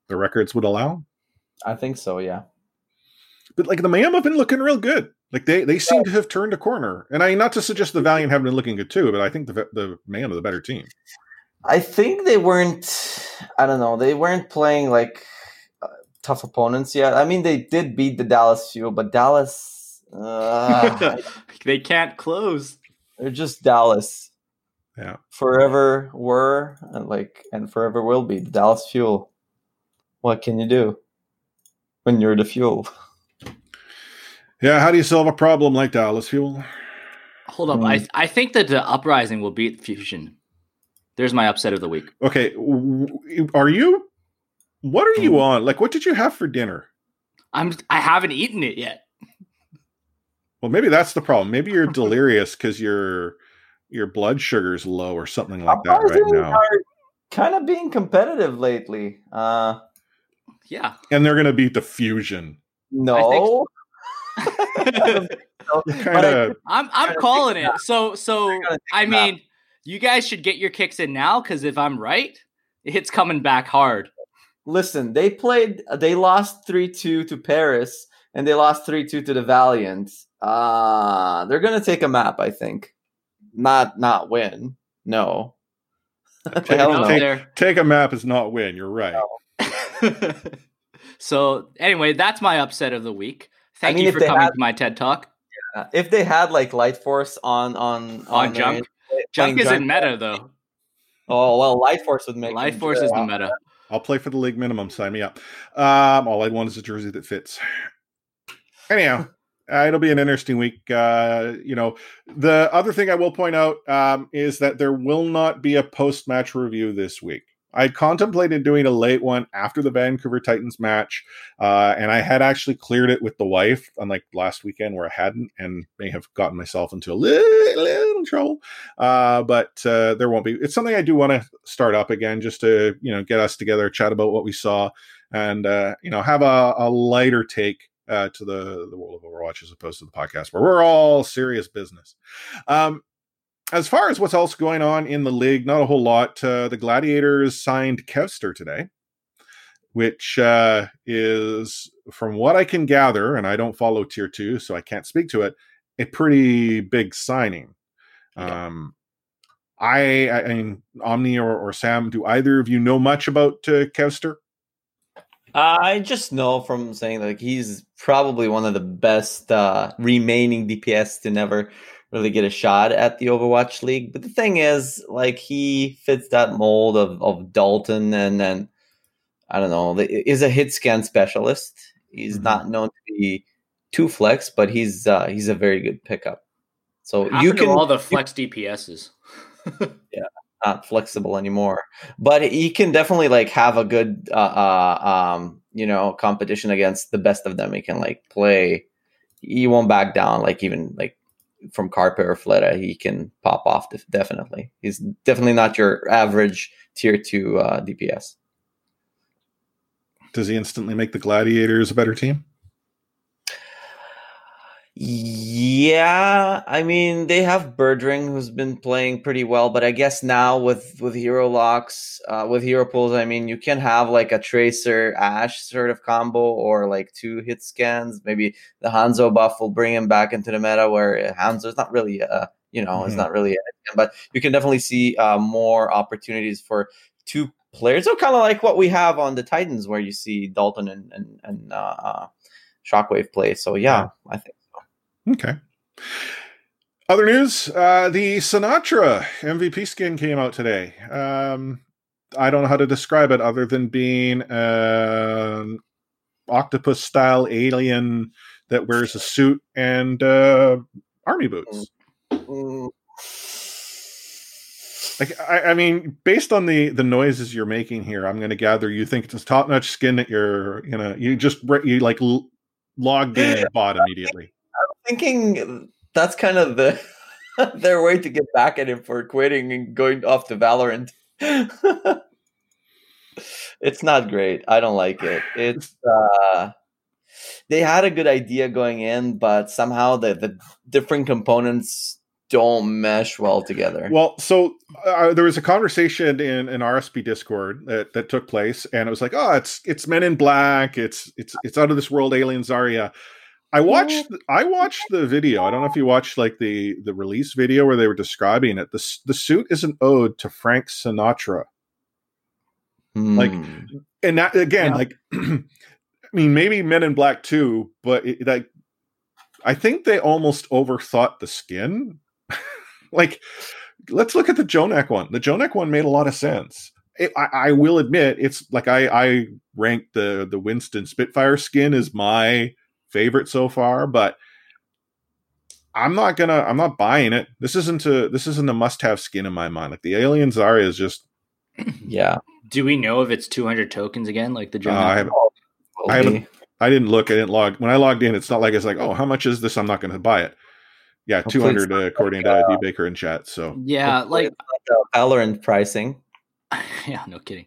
the records would allow? I think so, yeah. But like the Mayhem have been looking real good. Like they, they seem yeah. to have turned a corner. And I not to suggest the Valiant haven't been looking good too, but I think the the Mayhem are the better team. I think they weren't, I don't know, they weren't playing like uh, tough opponents yet. I mean, they did beat the Dallas Fuel, but Dallas, uh, they can't close. They're just Dallas. Yeah. Forever were and like, and forever will be the Dallas Fuel. What can you do when you're the Fuel? Yeah. How do you solve a problem like Dallas Fuel? Hold up. Hmm. I, I think that the Uprising will beat Fusion. There's my upset of the week. Okay. Are you, what are you on? Like, what did you have for dinner? I'm, I haven't eaten it yet. Well, maybe that's the problem. Maybe you're delirious because your, your blood sugar's low or something like that right now. Kind of being competitive lately. Uh, yeah. And they're going to beat the Fusion. No. So. kinda, I'm, I'm calling it. That. So, so I mean, that. You guys should get your kicks in now, because if I'm right, it's coming back hard. Listen, they played. They lost three two to Paris, and they lost three two to the Valiant. Uh, they're going to take a map, I think. Not not win. No. Take, no. Take, take a map is not win. You're right. No. So, anyway, that's my upset of the week. Thank I mean, you for coming had, to my TED Talk. Yeah, if they had, like, Light Force on... On, on, on Junk. Their, Junk isn't meta, though. Oh, well, Life Force would make Life Force is the meta. I'll play for the league minimum. Sign me up. Um, all I want is a jersey that fits. Anyhow, uh, it'll be an interesting week. Uh, you know, the other thing I will point out um, is that there will not be a post-match review this week. I contemplated doing a late one after the Vancouver Titans match, uh, and I had actually cleared it with the wife, unlike last weekend where I hadn't, and may have gotten myself into a little, little trouble. Uh, but uh, there won't be. It's something I do want to start up again, just to you know get us together, chat about what we saw, and uh, you know have a, a lighter take uh, to the the world of Overwatch as opposed to the podcast where we're all serious business. Um, As far as what's else going on in the league, not a whole lot. Uh, the Gladiators signed Kevster today, which uh, is, from what I can gather, and I don't follow Tier two, so I can't speak to it, a pretty big signing. Yeah. Um, I, I, I mean, Omni or, or Sam, do either of you know much about uh, Kevster? I just know from saying that like, he's probably one of the best uh, remaining D P S to never... really get a shot at the Overwatch League. But the thing is, like, he fits that mold of, of Dalton and then, I don't know, is a hit scan specialist. He's mm-hmm. not known to be too flex, but he's uh, he's a very good pickup. So After you can... all the flex D P Ses. Yeah, not flexible anymore. But he can definitely, like, have a good, uh, uh, um, you know, competition against the best of them. He can, like, play. He won't back down, like, even, like, from Carpe or Fleta, he can pop off. Definitely, he's definitely not your average tier two uh, D P S. Does he instantly make the Gladiators a better team? Yeah, I mean they have Birdring, who's been playing pretty well, but I guess now with with hero locks, uh, with hero pulls, I mean you can have like a Tracer Ashe sort of combo or like two hit scans. Maybe the Hanzo buff will bring him back into the meta where Hanzo's not really, uh, you know, mm-hmm. it's not really, a, but you can definitely see uh, more opportunities for two players. So kind of like what we have on the Titans, where you see Dalton and and, and uh, uh, Shockwave play. So yeah, yeah. I think. Okay. Other news, uh, the Sinatraa M V P skin came out today. Um, I don't know how to describe it other than being an octopus-style alien that wears a suit and uh, army boots. Like, I, I mean, based on the, the noises you're making here, I'm going to gather you think it's a top-notch skin that you're, you know, you just, you like l- logged in and bought immediately. Thinking that's kind of the their way to get back at him for quitting and going off to Valorant. It's not great. I don't like it. It's uh, they had a good idea going in, but somehow the, the different components don't mesh well together. Well, so uh, there was a conversation in an R S P Discord that, that took place, and it was like, "Oh, it's it's Men in Black. It's it's it's Out of This World. Alien Zarya." I watched I watched the video. I don't know if you watched like the, the release video where they were describing it. The the suit is an ode to Frank Sinatraa. Mm. Like, and that, again, yeah. like, I mean, maybe Men in Black two, but it, like, I think they almost overthought the skin. Like, let's look at the Jonak one. The Jonak one made a lot of sense. It, I, I will admit, it's like I I ranked the the Winston Spitfire skin as my favorite so far, but I'm not gonna I'm not buying it. This isn't a this isn't a must-have skin in my mind. Like the Alien Zarya is just yeah. Do we know if it's two hundred tokens again? Like the general uh, I, haven't, I haven't I didn't look, I didn't log when I logged in. It's not like it's like, oh, how much is this? I'm not gonna buy it. Yeah, two hundred uh, according like, to uh, D Baker in chat. So yeah, like, like uh, Valorant pricing. Yeah, no kidding.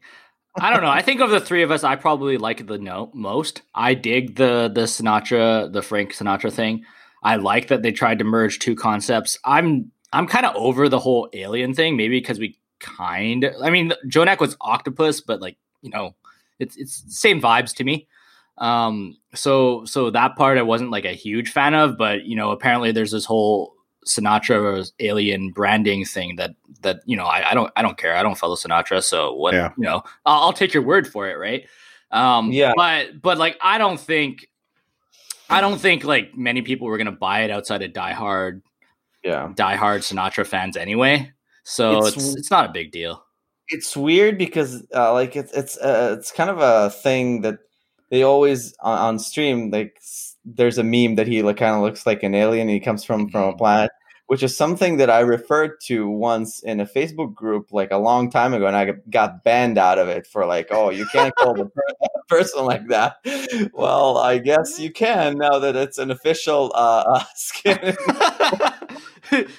I don't know. I think of the three of us, I probably like the no most. I dig the the Sinatraa, the Frank Sinatraa thing. I like that they tried to merge two concepts. I'm I'm kind of over the whole alien thing, maybe because we kind of... I mean, Jonak was octopus, but like, you know, it's it's same vibes to me. Um, so so that part I wasn't like a huge fan of, but you know, apparently there's this whole Sinatraa alien branding thing that that you know I, I don't I don't care. I don't follow Sinatraa, so what yeah. you know I'll, I'll take your word for it, right? Um, yeah. But but like I don't think I don't think like many people were gonna buy it outside of diehard yeah diehard Sinatraa fans anyway. So it's it's, it's not a big deal. It's weird because uh, like it's it's uh, it's kind of a thing that they always on, on stream like. There's a meme that he like kind of looks like an alien. He comes from, from a planet, which is something that I referred to once in a Facebook group like a long time ago, and I got banned out of it for like, oh, you can't call the person like that. Well, I guess you can now that it's an official uh, uh, skin.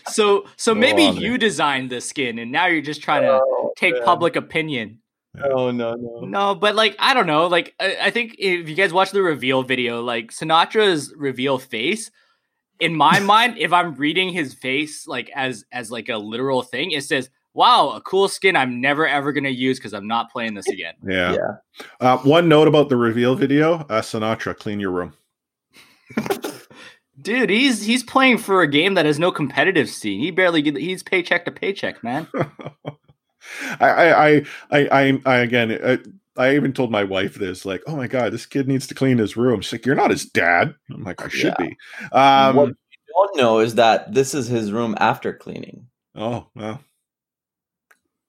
so, so maybe no you designed the skin, and now you're just trying to oh, take man. public opinion. Oh no, no, no! But like, I don't know. Like, I, I think if you guys watch the reveal video, like Sinatra's reveal face, in my mind, if I'm reading his face like as as like a literal thing, it says, "Wow, a cool skin I'm never ever gonna use because I'm not playing this again." Yeah. yeah. Uh, one note about the reveal video: uh, Sinatraa, clean your room. Dude, he's he's playing for a game that has no competitive scene. He barely get, he's paycheck to paycheck, man. I, I, I, I, I, again, I, I even told my wife this, like, oh my God, this kid needs to clean his room. She's like, you're not his dad. I'm like, I should yeah. be. Um, what you don't know is that this is his room after cleaning. Oh, well,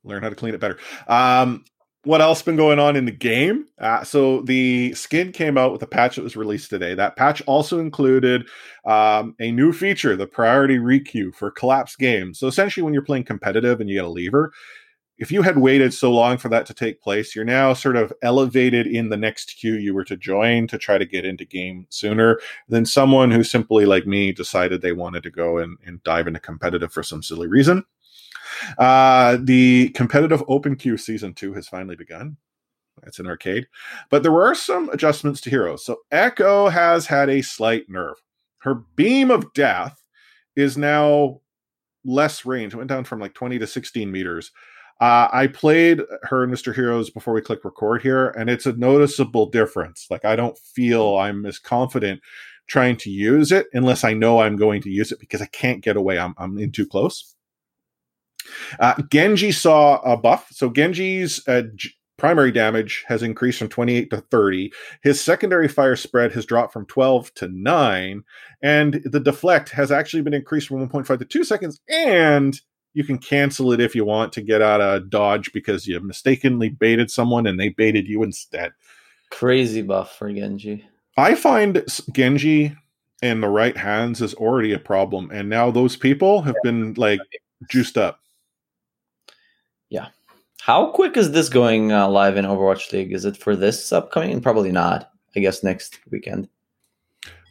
learn how to clean it better. Um, what else been going on in the game? Uh, so the skin came out with a patch that was released today. That patch also included um, a new feature, the priority requeue for collapse games. So essentially when you're playing competitive and you get a lever, if you had waited so long for that to take place, you're now sort of elevated in the next queue you were to join to try to get into game sooner than someone who simply, like me, decided they wanted to go and, and dive into competitive for some silly reason. Uh, the competitive open queue season two has finally begun. That's an arcade. But there were some adjustments to heroes. So Echo has had a slight nerf. Her beam of death is now less range. It went down from like twenty to sixteen meters. Uh, I played her and Mister Heroes before we click record here, and it's a noticeable difference. Like, I don't feel I'm as confident trying to use it unless I know I'm going to use it because I can't get away. I'm, I'm in too close. Uh, Genji saw a buff. So Genji's uh, G- primary damage has increased from twenty-eight to thirty. His secondary fire spread has dropped from twelve to nine. And the deflect has actually been increased from one point five to two seconds. And you can cancel it if you want to get out of dodge because you mistakenly baited someone and they baited you instead. Crazy buff for Genji. I find Genji in the right hands is already a problem. And now those people have yeah. been like juiced up. Yeah. How quick is this going uh, live in Overwatch League? Is it for this upcoming? Probably not. I guess next weekend.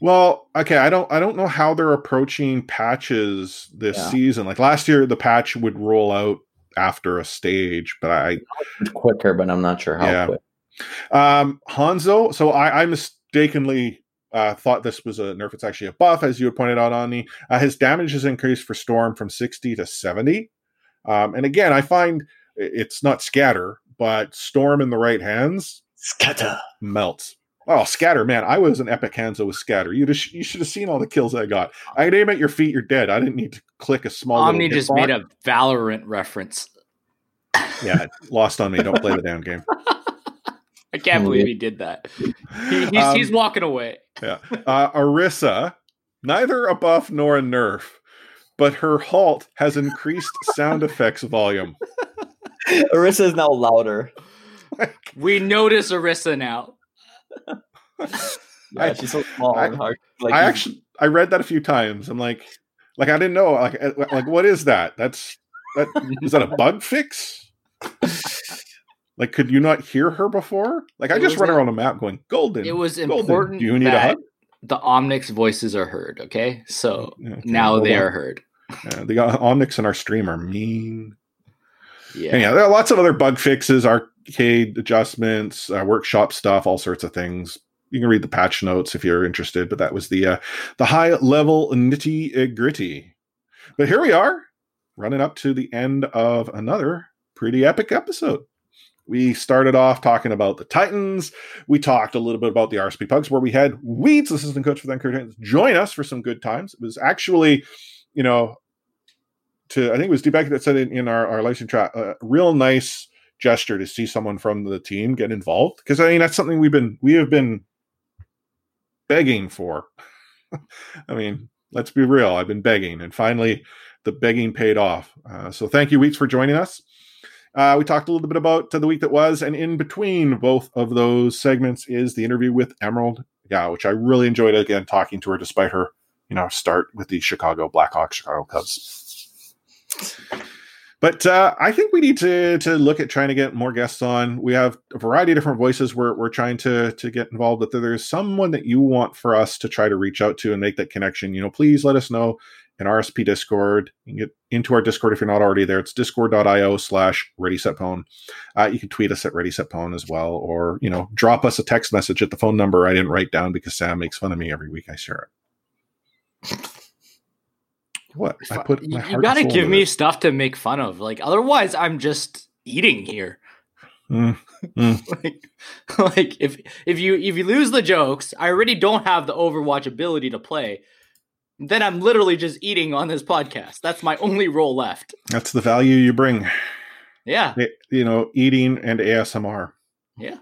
Well, okay, I don't I don't know how they're approaching patches this yeah. season. Like last year, the patch would roll out after a stage, but I it's quicker, but I'm not sure how yeah. quick. Um, Hangzhou. So I, I mistakenly uh, thought this was a nerf. It's actually a buff, as you had pointed out, Omni. Uh, his damage is increased for Storm from sixty to seventy. Um, and again, I find it's not scatter, but Storm in the right hands scatter melts. Oh, scatter, man! I was an epic Hanzo with scatter. You just you should have seen all the kills I got. I aim at your feet, you're dead. I didn't need to click a small. Omni just made a Valorant reference. Yeah, lost on me. Don't play the damn game. I can't believe he did that. He, he's, um, he's walking away. Yeah, uh, Orisa, neither a buff nor a nerf, but her halt has increased sound effects volume. Orisa is now louder. We notice Orisa now. Yeah, she's so small I, and hard. Like, I actually, I read that a few times. I'm like, like I didn't know. Like, like what is that? That's that. Is that a bug fix? Like, could you not hear her before? Like, it I just run around a map going golden. It was golden. Important. Do you need that a hug? The Omnics voices are heard. Okay, so yeah, okay, now they on. Are heard. Yeah, the Omnics in our stream are mean. Yeah, and yeah. There are lots of other bug fixes. Our arcade adjustments, uh, workshop stuff, all sorts of things. You can read the patch notes if you're interested, but that was the uh, the high level nitty gritty. But here we are, running up to the end of another pretty epic episode. We started off talking about the Titans. We talked a little bit about the R S P Pugs, where we had Weeds, assistant coach for the Vancouver Titans, join us for some good times. It was actually, you know, to I think it was D Baker that said in, in our, our live stream chat, a uh, real nice gesture to see someone from the team get involved, because I mean that's something we've been we have been begging for. I mean, let's be real, I've been begging, and finally the begging paid off. Uh, so thank you, Weeks, for joining us. Uh, we talked a little bit about the week that was, and in between both of those segments is the interview with Emerald Gao, which I really enjoyed again talking to her, despite her, you know, start with the Chicago Blackhawks, Chicago Cubs. But uh, I think we need to to look at trying to get more guests on. We have a variety of different voices we're we're trying to to get involved with. If there's someone that you want for us to try to reach out to and make that connection, you know, please let us know in R S P Discord. You can get into our Discord if you're not already there. It's discord dot io slash ready set pwn. Uh, you can tweet us at ready set pwn as well, or, you know, drop us a text message at the phone number I didn't write down because Sam makes fun of me every week I share it. What I put my heart you gotta give me it. Stuff to make fun of, like, otherwise I'm just eating here. Mm, mm. like, like if if you if you lose the jokes, I already don't have the Overwatch ability to play. Then I'm literally just eating on this podcast. That's my only role left. That's the value you bring. Yeah, it, you know, eating and A S M R. Yeah.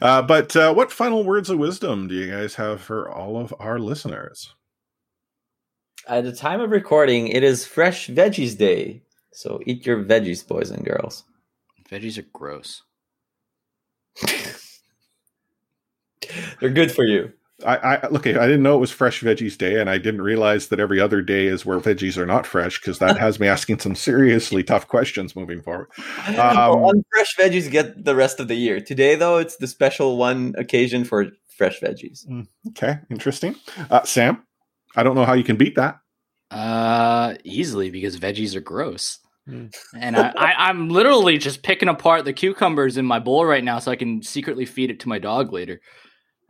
Uh, but uh, what final words of wisdom do you guys have for all of our listeners? At the time of recording, it is Fresh Veggies Day. So eat your veggies, boys and girls. Veggies are gross. They're good for you. I, I look, I didn't know it was Fresh Veggies Day, and I didn't realize that every other day is where veggies are not fresh, because that has me asking some seriously tough questions moving forward. Um, well, fresh veggies get the rest of the year. Today, though, it's the special one occasion for fresh veggies. Okay, interesting. Uh, Sam? I don't know how you can beat that. Uh, easily, because veggies are gross. Mm. And I, I, I'm literally just picking apart the cucumbers in my bowl right now so I can secretly feed it to my dog later.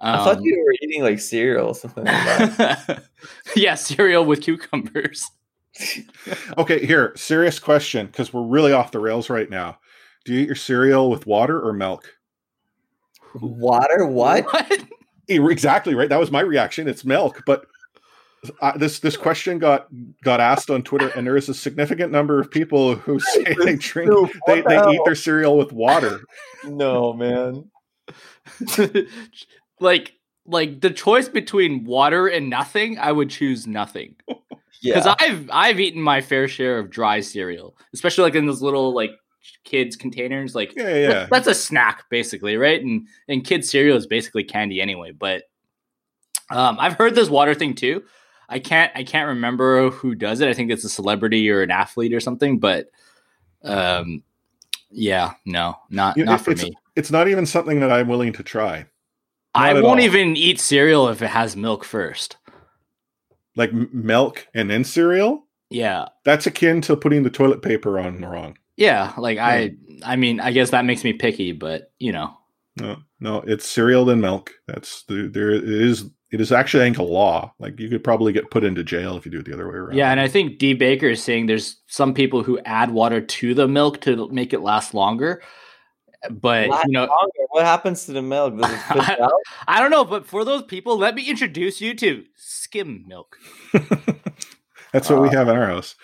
Um, I thought you were eating like cereal or something like that. Yeah, cereal with cucumbers. Okay, here, serious question, because we're really off the rails right now. Do you eat your cereal with water or milk? Water? What? what? Exactly, right? That was my reaction. It's milk, but... Uh, this this question got, got asked on Twitter, and there is a significant number of people who say they drink they, they eat their cereal with water. No, man. like like the choice between water and nothing, I would choose nothing. Yeah, because I've I've eaten my fair share of dry cereal, especially like in those little like kids containers. Like yeah, yeah. That's a snack basically, right? And and kids cereal is basically candy anyway. But um, I've heard this water thing too. I can't I can't remember who does it. I think it's a celebrity or an athlete or something, but um, yeah, no, not you, not for it's, me. It's not even something that I'm willing to try. Not I won't all. even eat cereal if it has milk first. Like m- milk and then cereal? Yeah. That's akin to putting the toilet paper on wrong. Yeah. Like yeah. I, I mean, I guess that makes me picky, but you know, no, no, it's cereal and milk. That's the, there it is. It is actually, I think, a law. Like, you could probably get put into jail if you do it the other way around. Yeah, and I think D Baker is saying there's some people who add water to the milk to make it last longer. But last you know, longer. What happens to the milk? Does it spit out? I don't know. But for those people, let me introduce you to skim milk. That's what uh, we have in our house.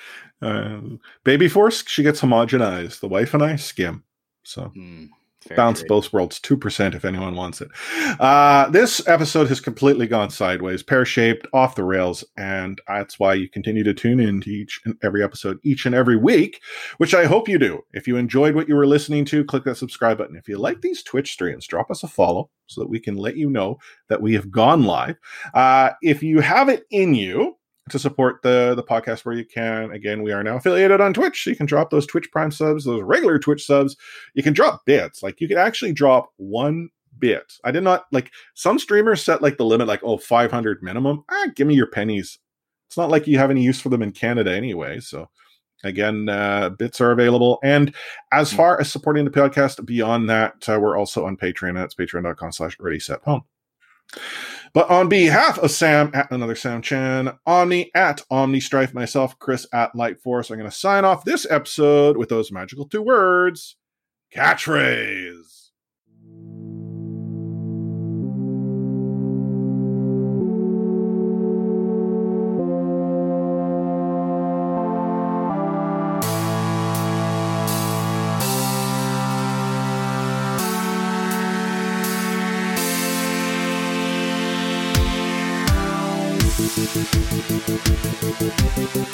Uh, baby Force, she gets homogenized. The wife and I skim. So. Mm. Fair Bounce trade. Both worlds, two percent if anyone wants it. Uh, this episode has completely gone sideways, pear-shaped, off the rails, and that's why you continue to tune in to each and every episode each and every week, which I hope you do. If you enjoyed what you were listening to, click that subscribe button. If you like these Twitch streams, drop us a follow so that we can let you know that we have gone live. Uh, if you have it in you to support the, the podcast where you can. Again, we are now affiliated on Twitch. So you can drop those Twitch Prime subs, those regular Twitch subs. You can drop bits. Like, you can actually drop one bit. I did not, like, some streamers set, like, the limit, like, oh, five hundred minimum. Ah, give me your pennies. It's not like you have any use for them in Canada anyway. So, again, uh, bits are available. And as far as supporting the podcast, beyond that, uh, we're also on Patreon. That's patreon.com slash ready set home. But on behalf of Sam at Another Sam Chan, Omni at Omni Strife, myself, Chris at Light Force, I'm going to sign off this episode with those magical two words: catchphrase. We'll be right back.